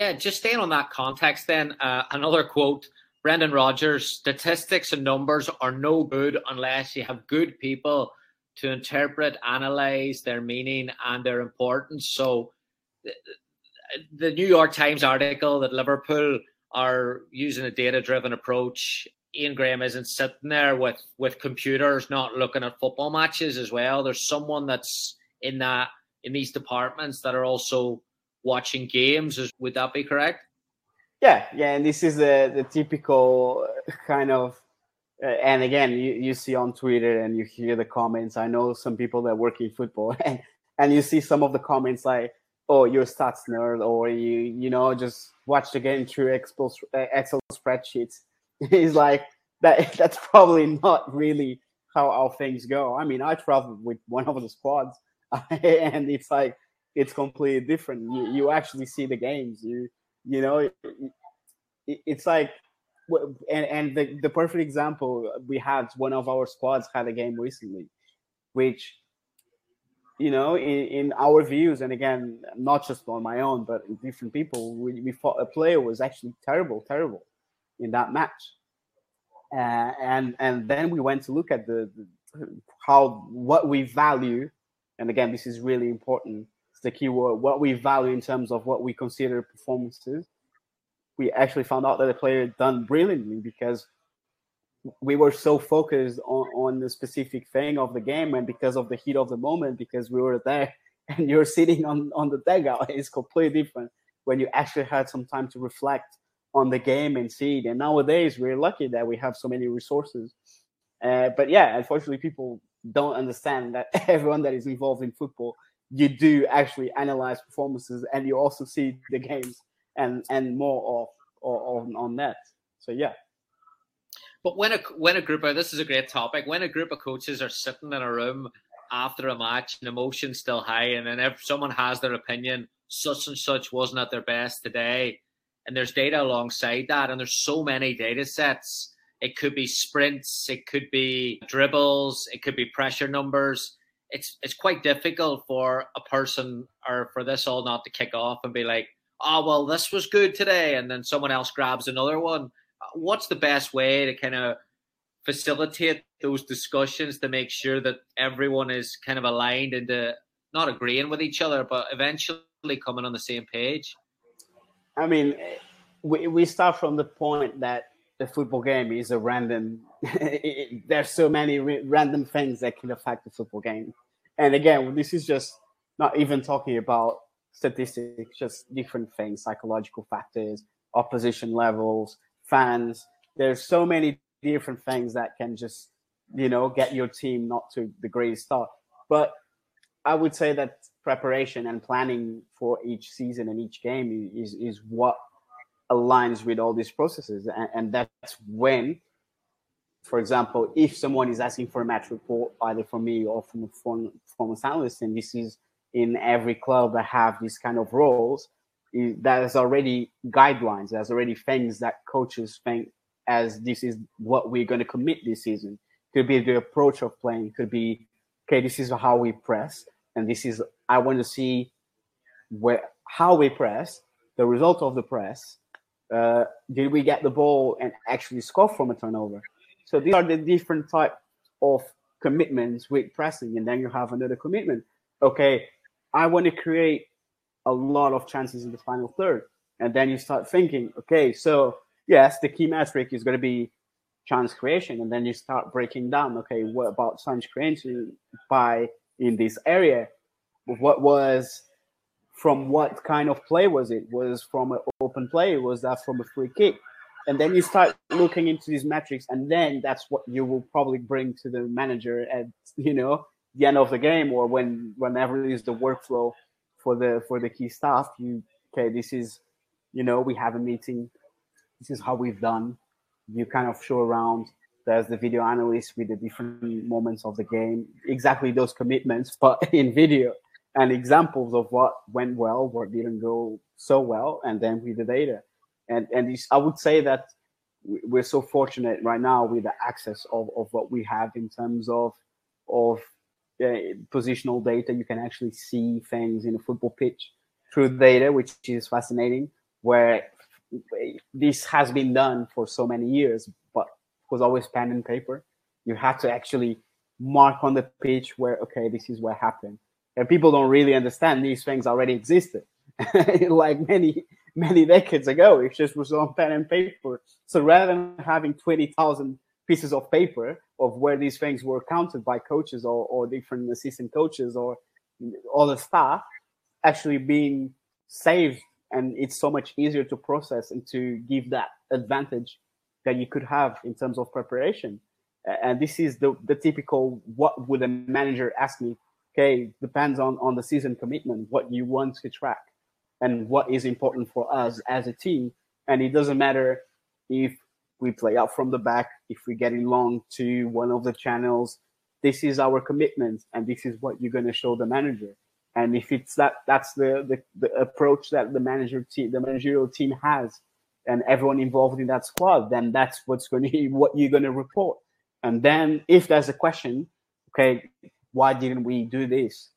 Yeah, just staying on that context then, uh, another quote, Brendan Rodgers, statistics and numbers are no good unless you have good people to interpret, analyze their meaning and their importance. So the, the New York Times article that Liverpool are using a data-driven approach, Ian Graham isn't sitting there with, with computers not looking at football matches as well. There's someone that's in that in these departments that are also watching games. Would that be correct? Yeah, yeah, and this is the, the typical kind of, Uh, and again, you, you see on Twitter and you hear the comments. I know some people that work in football and, and you see some of the comments like, oh, you're a stats nerd, or you, you know, just watch the game through Excel, Excel spreadsheets. It's like, that. that's probably not really how, how things go. I mean, I traveled with one of the squads and it's like, it's completely different. You, you actually see the games, you, you know, it, it, it's like, And, and the, the perfect example, we had one of our squads had a game recently, which, you know, in, in our views, and again, not just on my own, but different people, we, we thought a player was actually terrible, terrible in that match. Uh, and and then we went to look at the, the how what we value, and again, this is really important, it's the key word, what we value in terms of what we consider performances. We actually found out that the player had done brilliantly because we were so focused on, on the specific thing of the game and because of the heat of the moment, because we were there and you're sitting on, on the dugout. It's completely different when you actually had some time to reflect on the game and see it. And nowadays, we're lucky that we have so many resources. Uh, but yeah, unfortunately, people don't understand that everyone that is involved in football, you do actually analyze performances and you also see the games and, and more of, or, on, on that. So, yeah. But when a, when a group of, this is a great topic, when a group of coaches are sitting in a room after a match and emotion's still high, and then if someone has their opinion, such and such wasn't at their best today, and there's data alongside that, and there's so many data sets. It could be sprints, it could be dribbles, it could be pressure numbers. It's it's quite difficult for a person or for this all not to kick off and be like, oh, well, this was good today, and then someone else grabs another one. What's the best way to kind of facilitate those discussions to make sure that everyone is kind of aligned into not agreeing with each other, but eventually coming on the same page? I mean, we we start from the point that the football game is a random. it, there's so many re- random things that can affect the football game. And again, this is just not even talking about statistics, just different things, psychological factors, opposition levels, fans. There's so many different things that can just, you know, get your team not to the greatest start. But I would say that preparation and planning for each season and each game is, is what aligns with all these processes. And, and that's when, for example, if someone is asking for a match report, either from me or from a performance analyst, and this is in every club that have these kind of roles, there's already guidelines, there's already things that coaches think as this is what we're going to commit this season. Could be the approach of playing, could be, okay, this is how we press, and this is, I want to see where how we press, the result of the press, uh, did we get the ball and actually score from a turnover? So these are the different type of commitments with pressing, and then you have another commitment. Okay, I want to create a lot of chances in the final third. And then you start thinking, okay, so yes, the key metric is going to be chance creation. And then you start breaking down, okay, what about chance creation by in this area? What was, from what kind of play was it? Was from an open play? Was that from a free kick? And then you start looking into these metrics, and then that's what you will probably bring to the manager at, you know, the end of the game, or when whenever it is the workflow for the for the key staff. You okay, this is, you know, we have a meeting, this is how we've done. You kind of show around, there's the video analyst with the different moments of the game, exactly those commitments, but in video, and examples of what went well, what didn't go so well, and then with the data. And and I would say that we're so fortunate right now with the access of, of what we have in terms of of Uh, positional data. You can actually see things in a football pitch through data, which is fascinating, where this has been done for so many years, but it was always pen and paper. You had to actually mark on the pitch where, okay, this is what happened. And people don't really understand these things already existed like many, many decades ago. It just was on pen and paper. So rather than having twenty thousand pieces of paper of where these things were counted by coaches or, or different assistant coaches or all the staff, actually being saved. And it's so much easier to process and to give that advantage that you could have in terms of preparation. And this is the, the typical, what would a manager ask me? Okay, depends on, on the season commitment, what you want to track and what is important for us as a team. And it doesn't matter if we play out from the back, if we're getting long to one of the channels, this is our commitment and this is what you're going to show the manager. And if it's that, that's the, the, the approach that the manager team, the managerial team has, and everyone involved in that squad, then that's what's going to be what you're going to report. And then if there's a question, okay, why didn't we do this?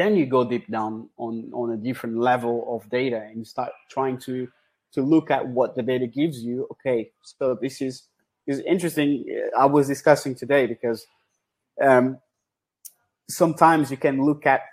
Then you go deep down on, on a different level of data and you start trying to to look at what the data gives you. Okay, so this is, is interesting. I was discussing today because um, sometimes you can look at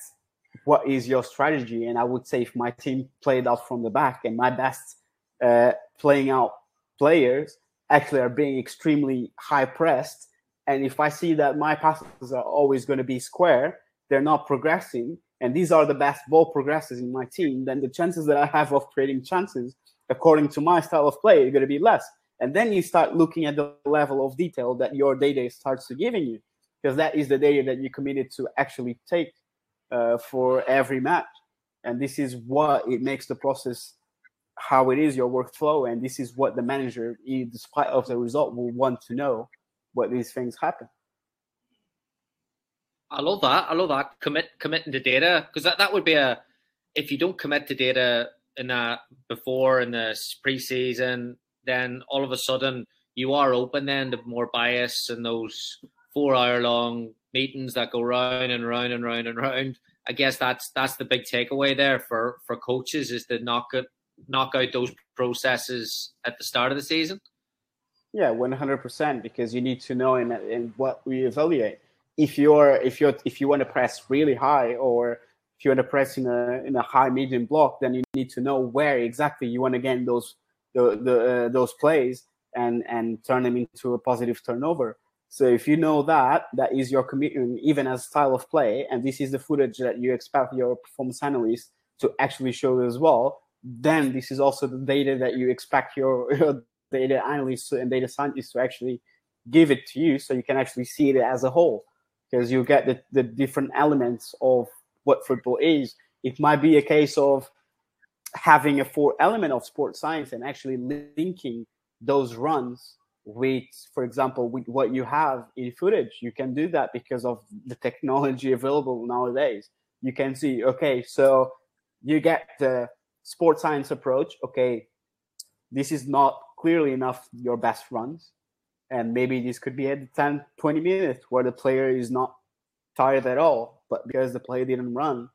what is your strategy. And I would say if my team played out from the back and my best uh, playing out players actually are being extremely high pressed, and if I see that my passes are always going to be square, they're not progressing, and these are the best ball progressors in my team, then the chances that I have of creating chances according to my style of play, it's going to be less. And then you start looking at the level of detail that your data starts to giving you, because that is the data that you committed to actually take uh, for every match. And this is what it makes the process how it is, your workflow. And this is what the manager, despite of the result, will want to know what these things happen. I love that. I love that. Commit, committing to data. Because that, that would be a, if you don't commit to data in that before in the preseason, then all of a sudden you are open then to more bias in those four hour long meetings that go round and round and round and round. I guess that's that's the big takeaway there for, for coaches, is to knock out, knock out those processes at the start of the season. Yeah, one hundred percent, because you need to know in, in what we evaluate. If you're if you're if you want to press really high, or if you want to press in a in a high medium block, then you need to know where exactly you want to gain those the, the uh, those plays and and turn them into a positive turnover. So if you know that, that is your commitment, even as style of play, and this is the footage that you expect your performance analyst to actually show as well, then this is also the data that you expect your, your data analysts and data scientists to actually give it to you, so you can actually see it as a whole, because you get the, the different elements of what football is. It might be a case of having a four element of sports science and actually linking those runs with, for example, with what you have in footage. You can do that because of the technology available nowadays. You can see, okay, so you get the sports science approach. Okay, this is not clearly enough your best runs. And maybe this could be at the ten, twenty minutes where the player is not tired at all, but because the player didn't run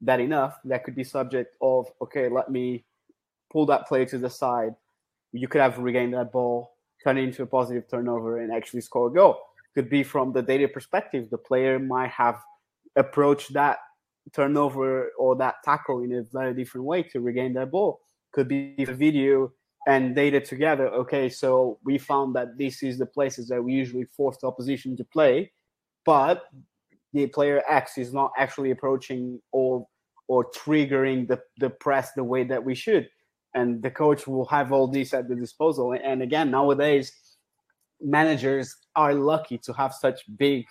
that enough, that could be subject of, okay, let me pull that player to the side. You could have regained that ball, turn it into a positive turnover, and actually score a goal. Could be from the data perspective. The player might have approached that turnover or that tackle in a very different way to regain that ball. Could be the video and data together. Okay, so we found that this is the places that we usually force the opposition to play, but the player X is not actually approaching or or triggering the, the press the way that we should. And the coach will have all this at the disposal. And again, nowadays, managers are lucky to have such big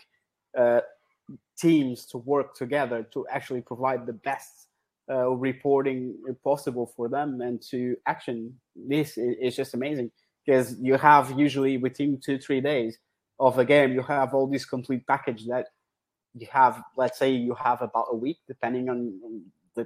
uh, teams to work together to actually provide the best Uh, reporting possible for them and to action. This is, is just amazing, because you have usually within two, three days of a game, you have all this complete package that you have. Let's say you have about a week, depending on the,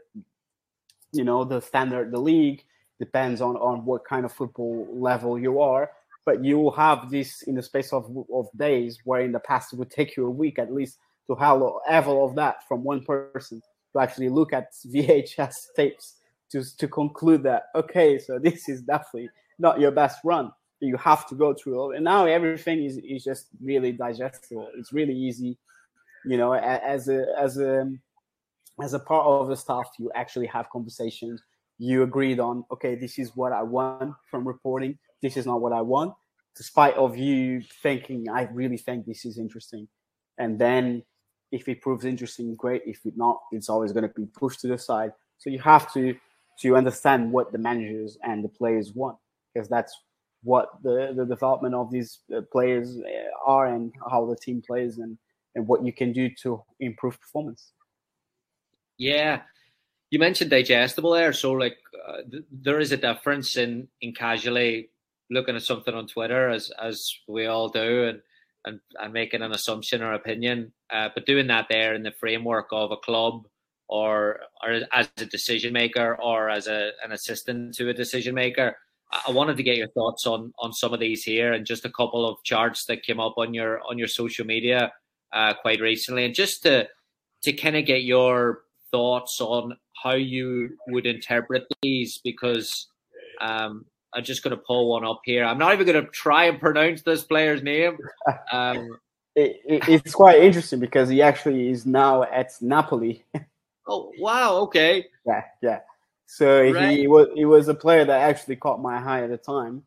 you know, the standard, the league depends on, on what kind of football level you are, but you will have this in the space of, of days, where in the past it would take you a week at least to have all of that from one person. Actually look at V H S tapes to to conclude that, okay, so this is definitely not your best run. You have to go through all, and now everything is, is just really digestible. It's really easy, you know, as a as a as a part of the staff. You actually have conversations. You agreed on, okay, this is what I want from reporting, this is not what I want, despite of you thinking, I really think this is interesting. And then if it proves interesting, great. If it not, it's always going to be pushed to the side. So you have to to understand what the managers and the players want, because that's what the, the development of these players are, and how the team plays, and, and what you can do to improve performance. Yeah. You mentioned digestible there. So like uh, th- there is a difference in, in casually looking at something on Twitter, as, as we all do, and And, and making an assumption or opinion, uh, but doing that there in the framework of a club, or or as a decision maker, or as a, an assistant to a decision maker. I wanted to get your thoughts on on some of these here, and just a couple of charts that came up on your on your social media uh, quite recently, and just to to kind of get your thoughts on how you would interpret these, because um, I'm just going to pull one up here. I'm not even going to try and pronounce this player's name. Um, it, it, it's quite interesting, because he actually is now at Napoli. Oh, wow. Okay. Yeah, yeah. So right. he was he was a player that actually caught my eye at the time.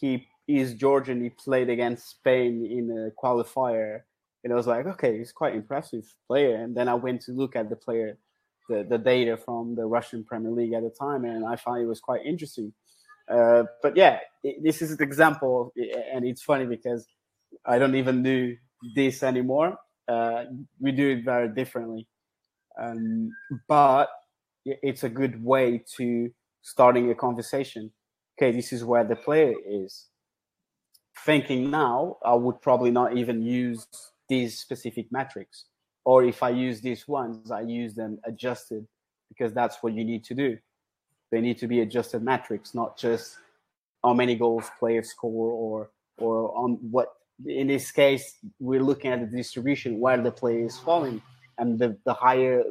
He is Georgian. He played against Spain in a qualifier. And I was like, okay, he's quite impressive player. And then I went to look at the player, the, the data from the Russian Premier League at the time, and I found it was quite interesting. Uh, but yeah, it, this is an example, and it's funny because I don't even do this anymore. Uh, we do it very differently. Um, but it's a good way to starting a conversation. Okay, this is where the player is. Thinking now, I would probably not even use these specific metrics. Or if I use these ones, I use them adjusted, because that's what you need to do. They need to be adjusted metrics, not just how many goals players score or or on what. In this case, we're looking at the distribution where the player is falling, and the, the higher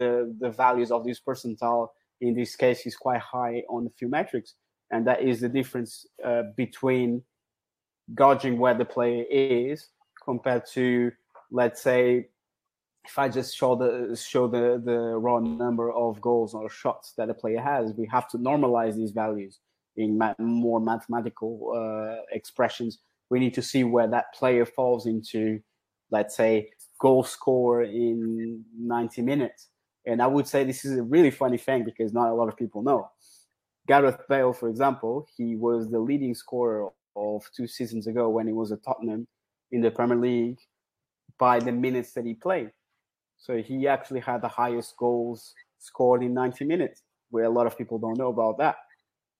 the, the values of this percentile in this case is quite high on a few metrics, and that is the difference uh, between gauging where the player is compared to, let's say, if I just show the show the, the raw number of goals or shots that a player has. We have to normalize these values in ma- more mathematical uh, expressions. We need to see where that player falls into, let's say, goal score in ninety minutes. And I would say this is a really funny thing because not a lot of people know. Gareth Bale, for example, he was the leading scorer of two seasons ago when he was at Tottenham in the Premier League by the minutes that he played. So he actually had the highest goals scored in ninety minutes, where a lot of people don't know about that,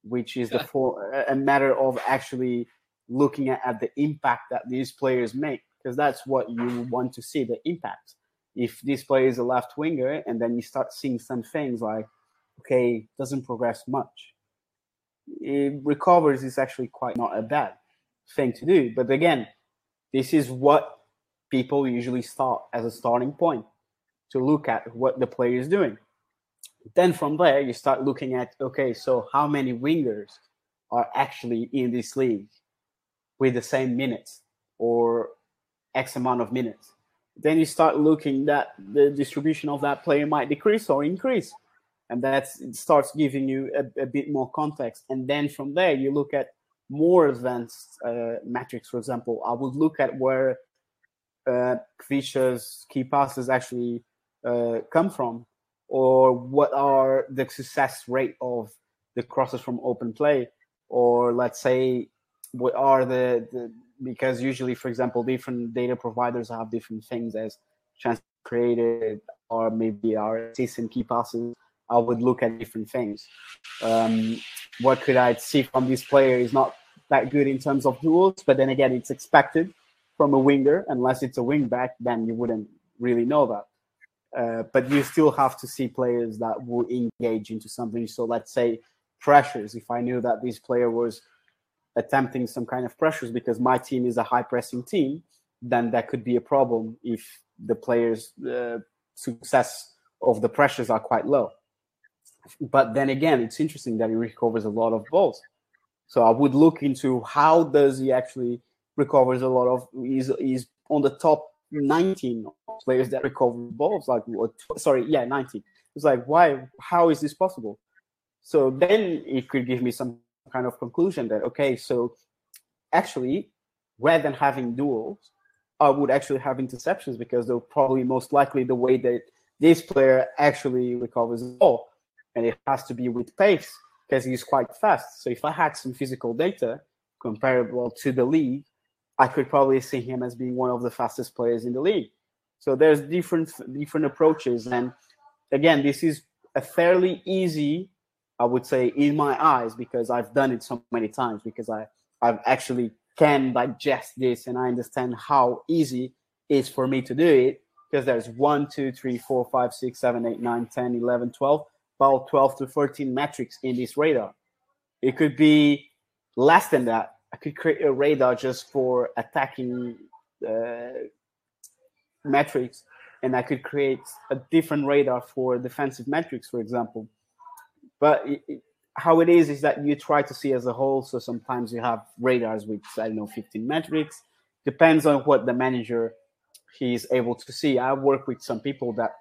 which is yeah. the for, a matter of actually looking at, at the impact that these players make, because that's what you want to see, the impact. If this player is a left winger and then you start seeing some things like, okay, doesn't progress much. It recovers is actually quite not a bad thing to do. But again, this is what people usually start as a starting point, to look at what the player is doing. Then from there, you start looking at, okay, so how many wingers are actually in this league with the same minutes or X amount of minutes? Then you start looking that the distribution of that player might decrease or increase. And that starts giving you a, a bit more context. And then from there, you look at more advanced uh, metrics. For example, I would look at where uh, Kvisha's key passes actually uh, come from, or what are the success rate of the crosses from open play, or let's say what are the, the because usually, for example, different data providers have different things as chance created or maybe our assists and key passes. I would look at different things. Um, what could I see from this player is not that good in terms of duels, but then again, it's expected from a winger. Unless it's a wing back, then you wouldn't really know that. Uh, but you still have to see players that will engage into something. So let's say pressures. If I knew that this player was attempting some kind of pressures because my team is a high-pressing team, then that could be a problem if the player's uh, success of the pressures are quite low. But then again, it's interesting that he recovers a lot of balls. So I would look into how does he actually recovers a lot of. He's, he's on the top nineteen players that recover balls. Like, sorry, yeah, nineteen. It's like, why? How is this possible? So then it could give me some kind of conclusion that okay, so actually, rather than having duels, I would actually have interceptions because they're probably most likely the way that this player actually recovers the ball. And it has to be with pace because he's quite fast. So if I had some physical data comparable to the league, I could probably see him as being one of the fastest players in the league. So there's different different approaches. And again, this is a fairly easy, I would say, in my eyes, because I've done it so many times, because I I've actually can digest this and I understand how easy it is for me to do it, because there's one, two, three, four, five, six, seven, eight, nine, ten, eleven, twelve. About twelve to fourteen metrics in this radar. It could be less than that. I could create a radar just for attacking uh, metrics, and I could create a different radar for defensive metrics, for example. But it, it, how it is is that you try to see as a whole. So sometimes you have radars with, I don't know, fifteen metrics. Depends on what the manager he is able to see. I work with some people that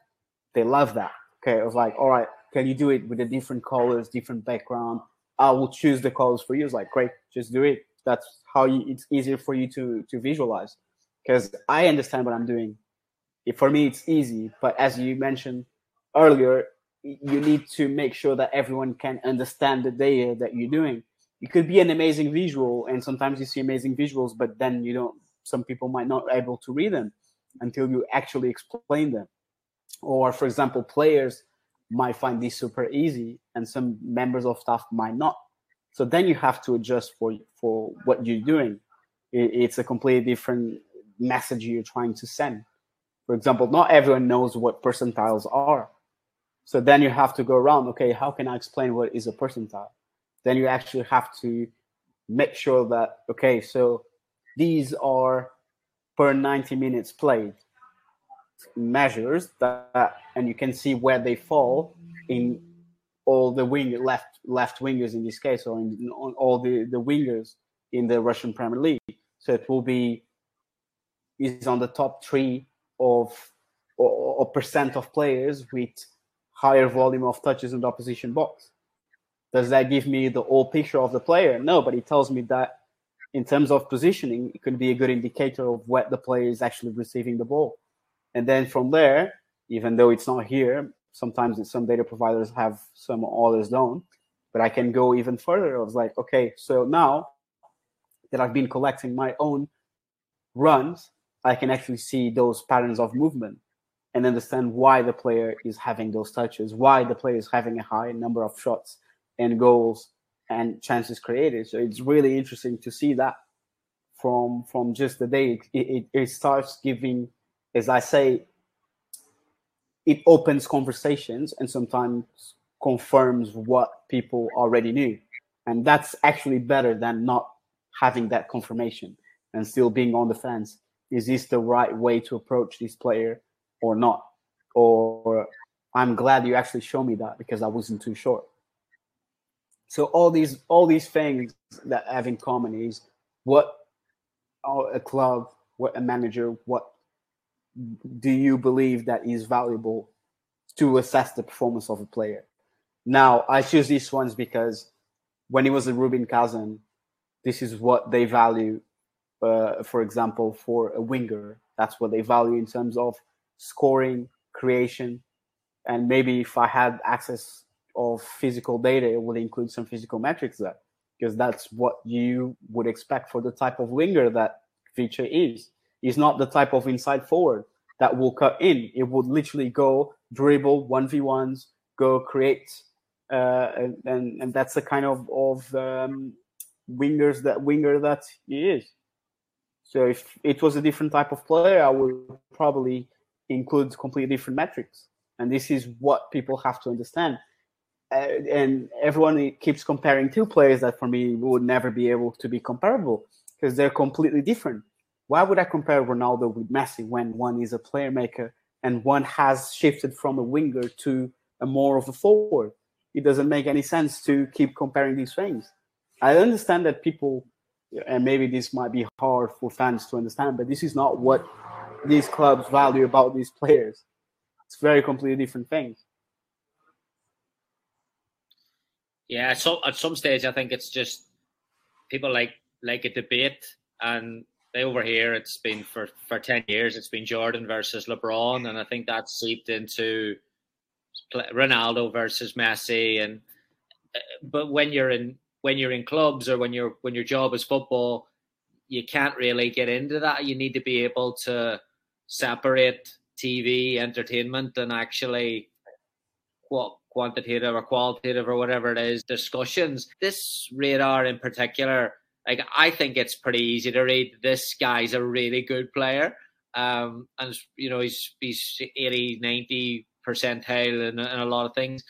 they love that. Okay, I was like, all right, can you do it with the different colors, different background? I will choose the colors for you. It's like, great, just do it. That's how you, it's easier for you to, to visualize, because I understand what I'm doing. It, for me, it's easy. But as you mentioned earlier, you need to make sure that everyone can understand the data that you're doing. it could be an amazing visual, and sometimes you see amazing visuals, but then you don't, some people might not be able to read them until you actually explain them. Or, for example, players might find these super easy, and some members of staff might not. So then you have to adjust for for what you're doing. It's a completely different message you're trying to send. For example, not everyone knows what percentiles are. So then you have to go around, okay, how can I explain what is a percentile? Then you actually have to make sure that, okay, so these are per ninety minutes played measures, that, and you can see where they fall in all the wing left left wingers in this case, or in, in all the, the wingers in the Russian Premier League. So it will be, is on the top three of or, or percent of players with higher volume of touches in the opposition box. Does that give me the whole picture of the player? No, but it tells me that in terms of positioning, it could be a good indicator of where the player is actually receiving the ball. And then from there, even though it's not here, sometimes some data providers have, some others don't, but I can go even further. I was like, okay, so now that I've been collecting my own runs, I can actually see those patterns of movement and understand why the player is having those touches, why the player is having a high number of shots and goals and chances created. So it's really interesting to see that from from just the day it, it, it starts giving, as I say, it opens conversations and sometimes confirms what people already knew. And that's actually better than not having that confirmation and still being on the fence. Is this the right way to approach this player or not? Or I'm glad you actually showed me that because I wasn't too sure. So all these all these things that have in common is what a club, what a manager, what do you believe that is valuable to assess the performance of a player? Now, I choose these ones because when it was a Rubin Kazan, this is what they value, uh, for example, for a winger. That's what they value in terms of scoring, creation, and maybe if I had access of physical data, it would include some physical metrics there, because that's what you would expect for the type of winger that feature is. It's not the type of inside forward that will cut in. It would literally go dribble, one v ones, go create. Uh, and, and, and that's the kind of, of um, wingers that winger that he is. So if it was a different type of player, I would probably include completely different metrics. And this is what people have to understand. Uh, and everyone keeps comparing two players that for me would never be able to be comparable because they're completely different. Why would I compare Ronaldo with Messi when one is a player maker and one has shifted from a winger to a more of a forward? It doesn't make any sense to keep comparing these things. I understand that people, and maybe this might be hard for fans to understand, but this is not what these clubs value about these players. It's very completely different things. Yeah, so at some stage, I think it's just people like like a debate, and they over here, it's been for, for ten years, it's been Jordan versus LeBron, and I think that's seeped into Ronaldo versus Messi. And but when you're in when you're in clubs or when you're when your job is football, you can't really get into that. You need to be able to separate T V entertainment and actually what quantitative or qualitative or whatever it is discussions. This radar in particular. Like, I think it's pretty easy to read. This guy's a really good player. Um, and, you know, he's, he's eighty, ninety percentile in, in a lot of things.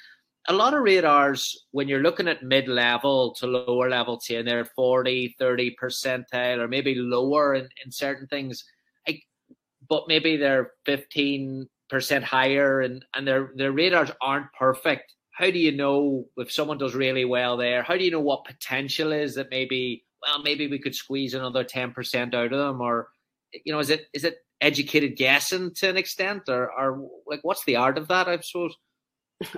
A lot of radars, when you're looking at mid-level to lower level, say, and they're forty, thirty percentile or maybe lower in, in certain things, like, but maybe they're fifteen percent higher and, and their, their radars aren't perfect. How do you know if someone does really well there? How do you know what potential is that maybe... well, maybe we could squeeze another ten percent out of them, or, you know, is it is it educated guessing to an extent, or, or like, what's the art of that, I suppose?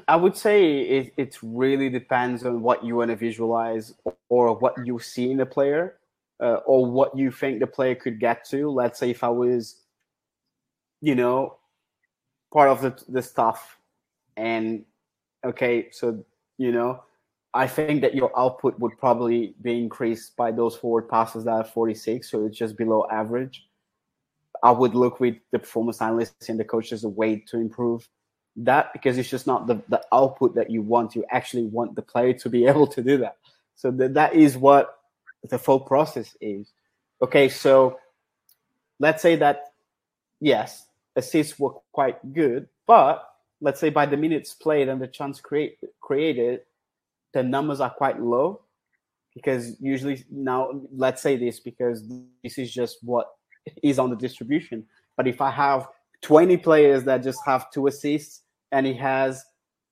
I would say it, it really depends on what you want to visualize or what you see in the player uh, or what you think the player could get to. Let's say if I was, you know, part of the, the staff and, okay, so, you know, I think that your output would probably be increased by those forward passes that are forty-six, so it's just below average. I would look with the performance analysts and the coaches a way to improve that, because it's just not the, the output that you want. You actually want the player to be able to do that. So th- that is what the thought process is. Okay, so let's say that, yes, assists were quite good, but let's say by the minutes played and the chance create, created, the numbers are quite low, because usually now, let's say this, because this is just what is on the distribution. But if I have twenty players that just have two assists and he has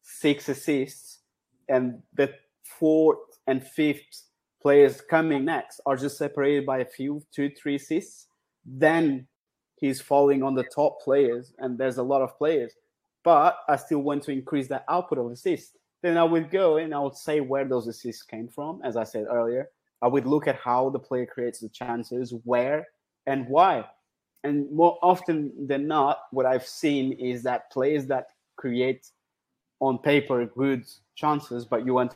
six assists, and the fourth and fifth players coming next are just separated by a few, two, three assists, then he's falling on the top players, and there's a lot of players. But I still want to increase the output of assists. Then I would go and I would say where those assists came from. As I said earlier, I would look at how the player creates the chances, where and why. And more often than not, what I've seen is that players that create on paper good chances, but you want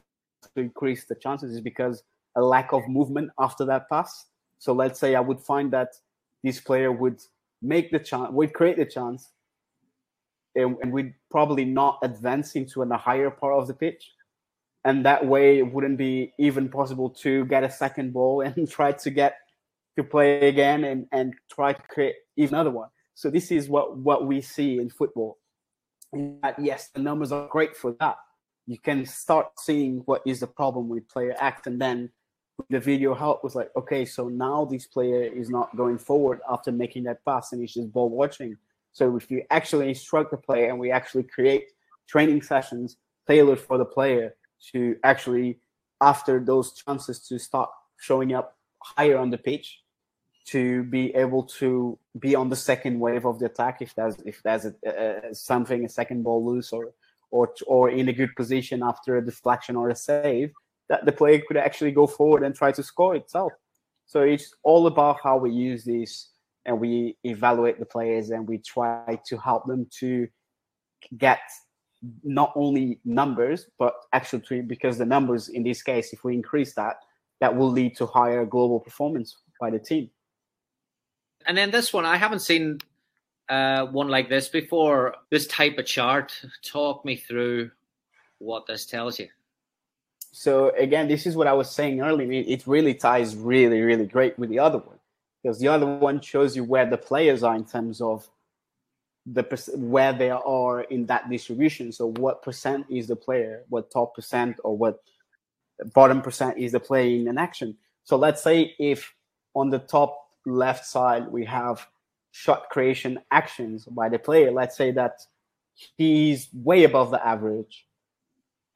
to increase the chances, is because a lack of movement after that pass. So let's say I would find that this player would make the chance, would create the chance, and, and we'd probably not advance into a higher part of the pitch. And that way it wouldn't be even possible to get a second ball and try to get to play again and, and try to create even another one. So this is what, what we see in football. And that, yes, the numbers are great for that. You can start seeing what is the problem with player act, and then the video help was like, okay, so now this player is not going forward after making that pass, and he's just ball watching. So if you actually instruct the player, and we actually create training sessions tailored for the player to actually, after those chances, to start showing up higher on the pitch, to be able to be on the second wave of the attack if there's if there's a, a, something, a second ball loose, or or or in a good position after a deflection or a save, that the player could actually go forward and try to score itself. So it's all about how we use this, and we evaluate the players, and we try to help them to get not only numbers, but actually, because the numbers in this case, if we increase that, that will lead to higher global performance by the team. And then this one, I haven't seen uh, one like this before. This type of chart, talk me through what this tells you. So again, this is what I was saying earlier. It really ties really, really great with the other one, because the other one shows you where the players are in terms of the where they are in that distribution. So what percent is the player, what top percent or what bottom percent is the player in an action. So let's say if on the top left side we have shot creation actions by the player, let's say that he's way above the average,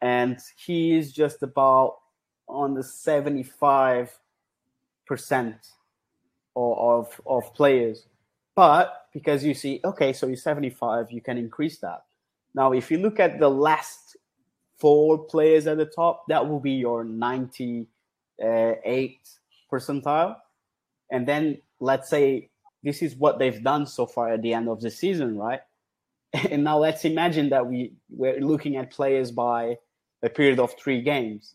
and he is just about on the seventy-five percent of, of players. But because you see, okay, so you're seventy-five, you can increase that. Now, if you look at the last four players at the top, that will be your ninety-eight percentile. And then let's say this is what they've done so far at the end of the season, right? And now let's imagine that we, we're looking at players by a period of three games.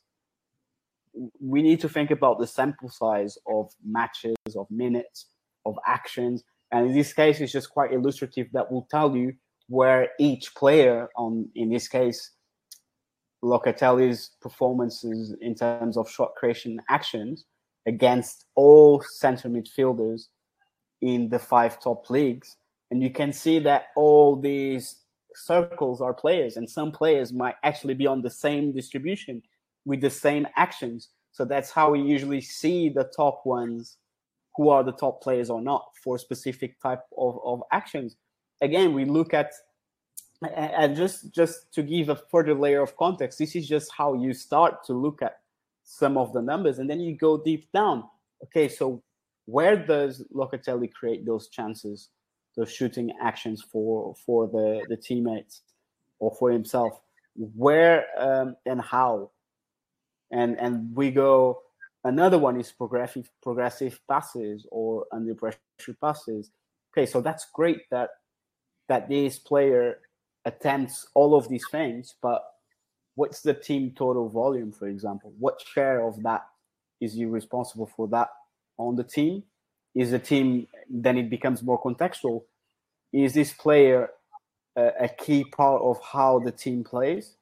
We need to think about the sample size of matches, of minutes, of actions. And in this case, it's just quite illustrative that will tell you where each player on, in this case, Locatelli's performances in terms of shot creation actions against all centre midfielders in the five top leagues. And you can see that all these circles are players, and some players might actually be on the same distribution with the same actions. So that's how we usually see the top ones, who are the top players or not for specific type of, of actions. Again, we look at, and just, just to give a further layer of context, this is just how you start to look at some of the numbers, and then you go deep down. Okay, so where does Locatelli create those chances, those shooting actions for for the, the teammates or for himself, where um, and how? And and we go, another one is progressive progressive passes or under pressure passes. Okay, so that's great that that this player attempts all of these things, but what's the team total volume, for example? What share of that is you responsible for that on the team? Is the team, then it becomes more contextual. Is this player a, a key part of how the team plays?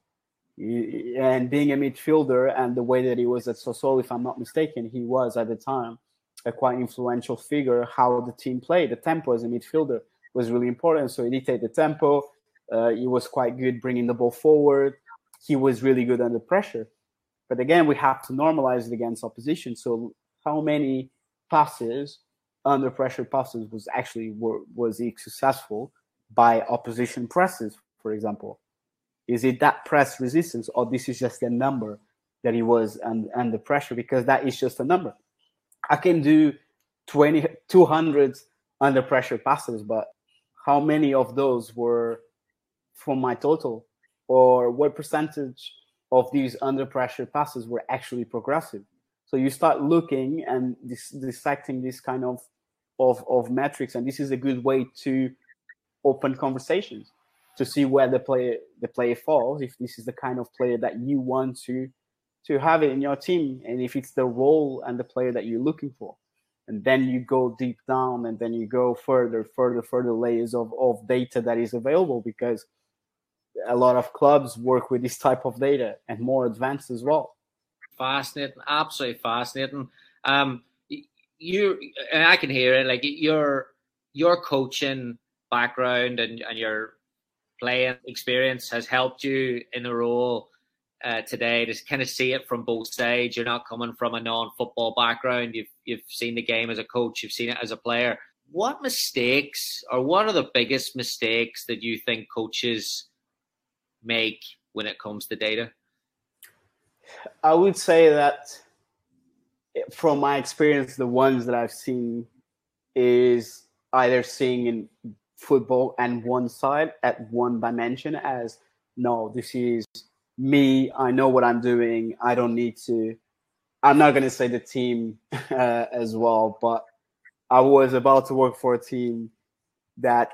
And being a midfielder and the way that he was at Sassuolo, if I'm not mistaken, he was at the time a quite influential figure, how the team played. The tempo as a midfielder was really important. So he dictated the tempo. Uh, he was quite good bringing the ball forward. He was really good under pressure. But again, we have to normalize it against opposition. So how many passes, under pressure passes, was actually were, was he successful by opposition presses, for example? Is it that press resistance, or this is just a number that he was un- under pressure? Because that is just a number. I can do twenty, two hundred under pressure passes, but how many of those were from my total? Or what percentage of these under pressure passes were actually progressive? So you start looking and dis- dissecting this kind of, of, of metrics, and this is a good way to open conversations to see where the player the player falls, if this is the kind of player that you want to to have it in your team, and if it's the role and the player that you're looking for. And then you go deep down, and then you go further, further, further layers of, of data that is available, because a lot of clubs work with this type of data, and more advanced as well. Fascinating, absolutely fascinating. Um, you and I can hear it, like your your coaching background and, and your playing experience has helped you in the role uh, today to kind of see it from both sides. You're not coming from a non-football background. You've you've seen the game as a coach. You've seen it as a player. What mistakes, or what are the biggest mistakes that you think coaches make when it comes to data? I would say that from my experience, the ones that I've seen is either seeing in football and one side at one dimension as, no, this is me, I know what I'm doing, I don't need to. I'm not going to say the team uh, as well, but I was about to work for a team that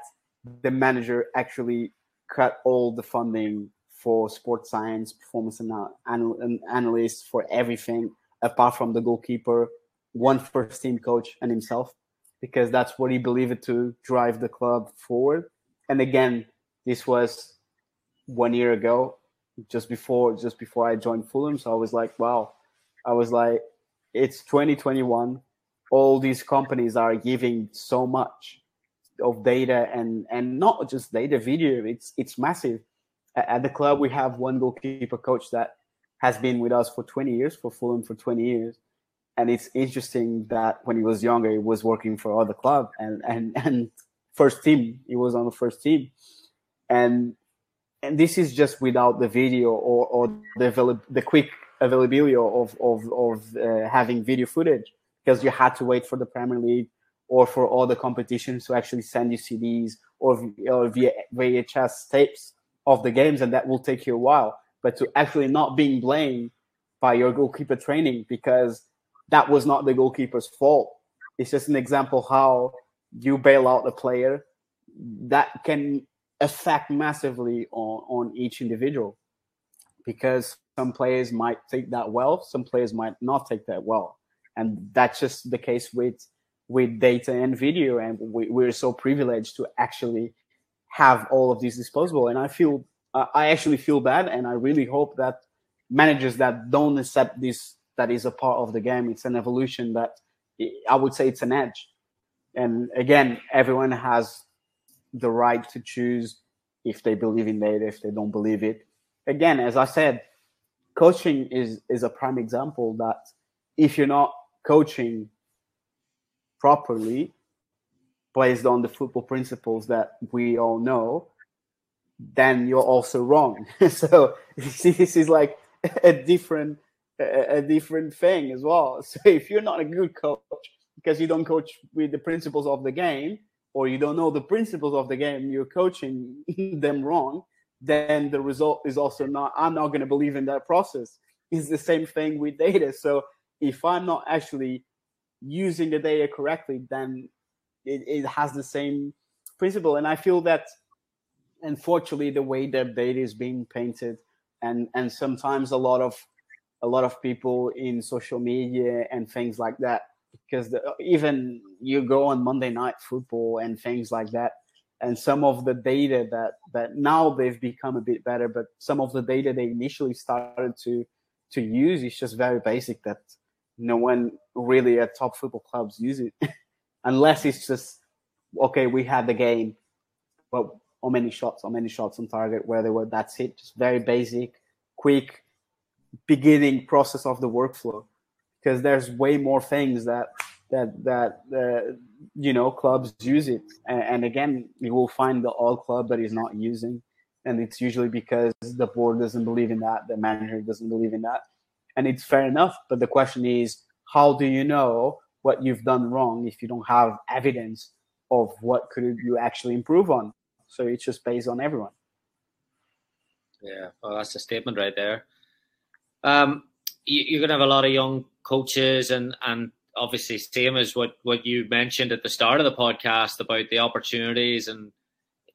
the manager actually cut all the funding for sports science, performance anal- anal- analysts, for everything apart from the goalkeeper, one first team coach, and himself, because that's what he believed to drive the club forward. And again, this was one year ago, just before just before I joined Fulham. So I was like, wow. I was like, it's twenty twenty-one. All these companies are giving so much of data, and, and not just data, video. It's it's massive. At the club, we have one goalkeeper coach that has been with us for twenty years, for Fulham for twenty years. And it's interesting that when he was younger, he was working for other club and, and, and first team. He was on the first team. And and this is just without the video or, or the, avail- the quick availability of, of, of uh, having video footage, because you had to wait for the Premier League or for all the competitions to actually send you C Ds or, or V H S tapes of the games, and that will take you a while. But to actually not being blamed by your goalkeeper training, because that was not the goalkeeper's fault. It's just an example how you bail out a player that can affect massively on, on each individual, because some players might take that well, some players might not take that well. And that's just the case with with data and video. And we, we're so privileged to actually have all of these disposable. And I feel, I actually feel bad, and I really hope that managers that don't accept this, that is a part of the game. It's an evolution that I would say it's an edge. And again, everyone has the right to choose if they believe in data, if they don't believe it. Again, as I said, coaching is, is a prime example that if you're not coaching properly based on the football principles that we all know, then you're also wrong. So this is like a different a different thing as well. So if you're not a good coach because you don't coach with the principles of the game, or you don't know the principles of the game, you're coaching them wrong, then the result is also not, I'm not going to believe in that process. It's the same thing with data. So if I'm not actually using the data correctly, then it, it has the same principle. And I feel that, unfortunately, the way that data is being painted and and sometimes a lot of a lot of people in social media and things like that, because the, even you go on Monday Night Football and things like that, and some of the data that that now they've become a bit better, but some of the data they initially started to to use is just very basic that no one really at top football clubs use it, unless it's just, okay, we had the game, but how many shots, how many shots on target, where they were, that's it. Just very basic, quick, beginning process of the workflow, because there's way more things that that that uh, you know clubs use it, and, and again you will find the old club that is not using, and it's usually because the board doesn't believe in that, the manager doesn't believe in that, and it's fair enough. But the question is, how do you know what you've done wrong if you don't have evidence of what could you actually improve on? So it's just based on everyone. Yeah, well, that's a statement right there. Um, you, you're going to have a lot of young coaches, and, and obviously same as what, what you mentioned at the start of the podcast about the opportunities and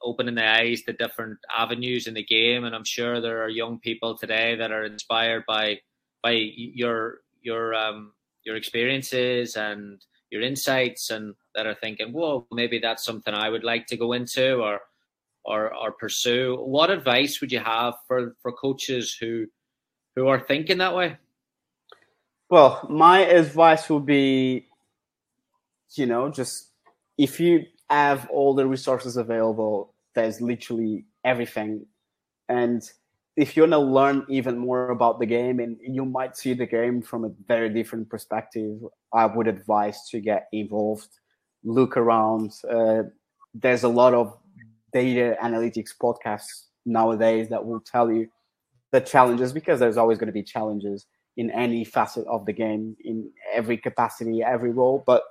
opening the eyes to different avenues in the game. And I'm sure there are young people today that are inspired by by your your um, your experiences and your insights, and that are thinking, whoa, maybe that's something I would like to go into or or or pursue. What advice would you have for, for coaches who who are thinking that way? Well, my advice would be, you know, just if you have all the resources available, there's literally everything. And if you want to learn even more about the game, and you might see the game from a very different perspective, I would advise to get involved. Look around. Uh, there's a lot of data analytics podcasts nowadays that will tell you the challenges, because there's always going to be challenges in any facet of the game, in every capacity, every role, but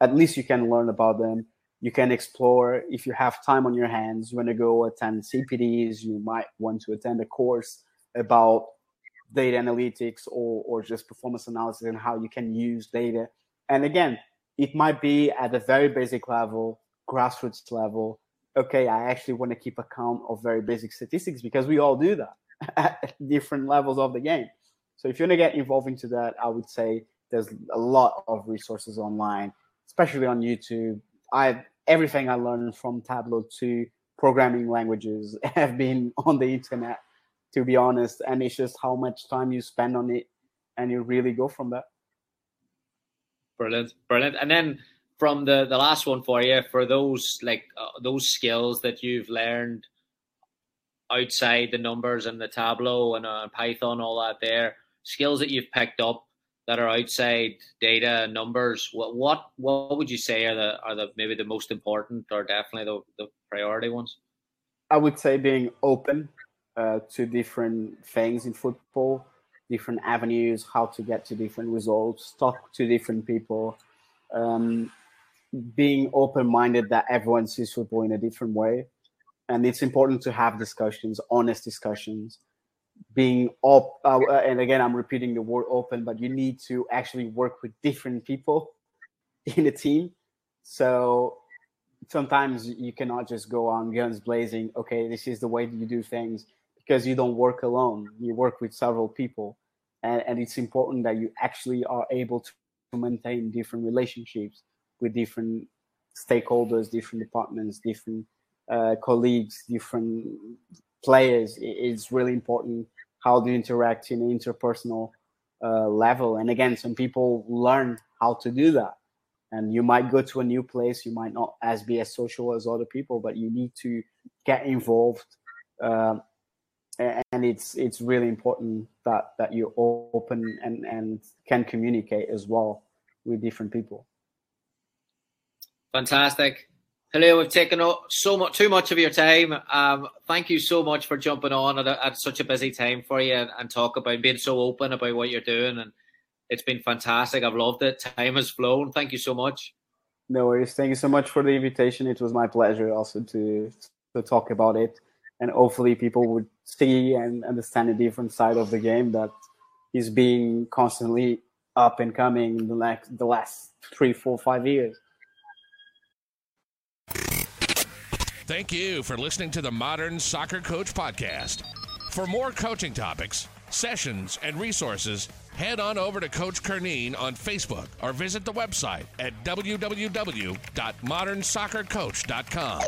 at least you can learn about them. You can explore. If you have time on your hands, you want to go attend C P Ds, you might want to attend a course about data analytics or, or just performance analysis and how you can use data. And again, it might be at a very basic level, grassroots level. Okay, I actually want to keep account of very basic statistics, because we all do that at different levels of the game. So if you want to get involved into that, I would say there's a lot of resources online, especially on YouTube. I everything I learned from Tableau to programming languages have been on the internet, to be honest. And it's just how much time you spend on it, and you really go from that. Brilliant, brilliant. And then from the, the last one for you, for those like uh, those skills that you've learned outside the numbers and the Tableau and uh, Python, all that there, skills that you've picked up that are outside data and numbers, what what what would you say are the are the maybe the most important, or definitely the, the priority ones? I would say being open uh, to different things in football, different avenues, how to get to different results, talk to different people, um, being open-minded that everyone sees football in a different way. And it's important to have discussions, honest discussions, being up. Uh, and again, I'm repeating the word open, but you need to actually work with different people in a team. So sometimes you cannot just go on guns blazing, okay, this is the way you do things, because you don't work alone. You work with several people. And, and it's important that you actually are able to maintain different relationships with different stakeholders, different departments, different uh, colleagues, different players. It's really important how do you interact in an interpersonal uh, level. And again, some people learn how to do that. And you might go to a new place. You might not as be as social as other people, but you need to get involved. Uh, and it's it's really important that, that you're open and, and can communicate as well with different people. Fantastic. Julio, we've taken so much, too much of your time. Um, thank you so much for jumping on at, a, at such a busy time for you, and, and talk about being so open about what you're doing. And it's been fantastic. I've loved it. Time has flown. Thank you so much. No worries. Thank you so much for the invitation. It was my pleasure also to to talk about it. And hopefully people would see and understand a different side of the game that is being constantly up and coming in the next, the last three, four, five years. Thank you for listening to the Modern Soccer Coach Podcast. For more coaching topics, sessions, and resources, head on over to Coach Kernine on Facebook or visit the website at w w w dot modern soccer coach dot com.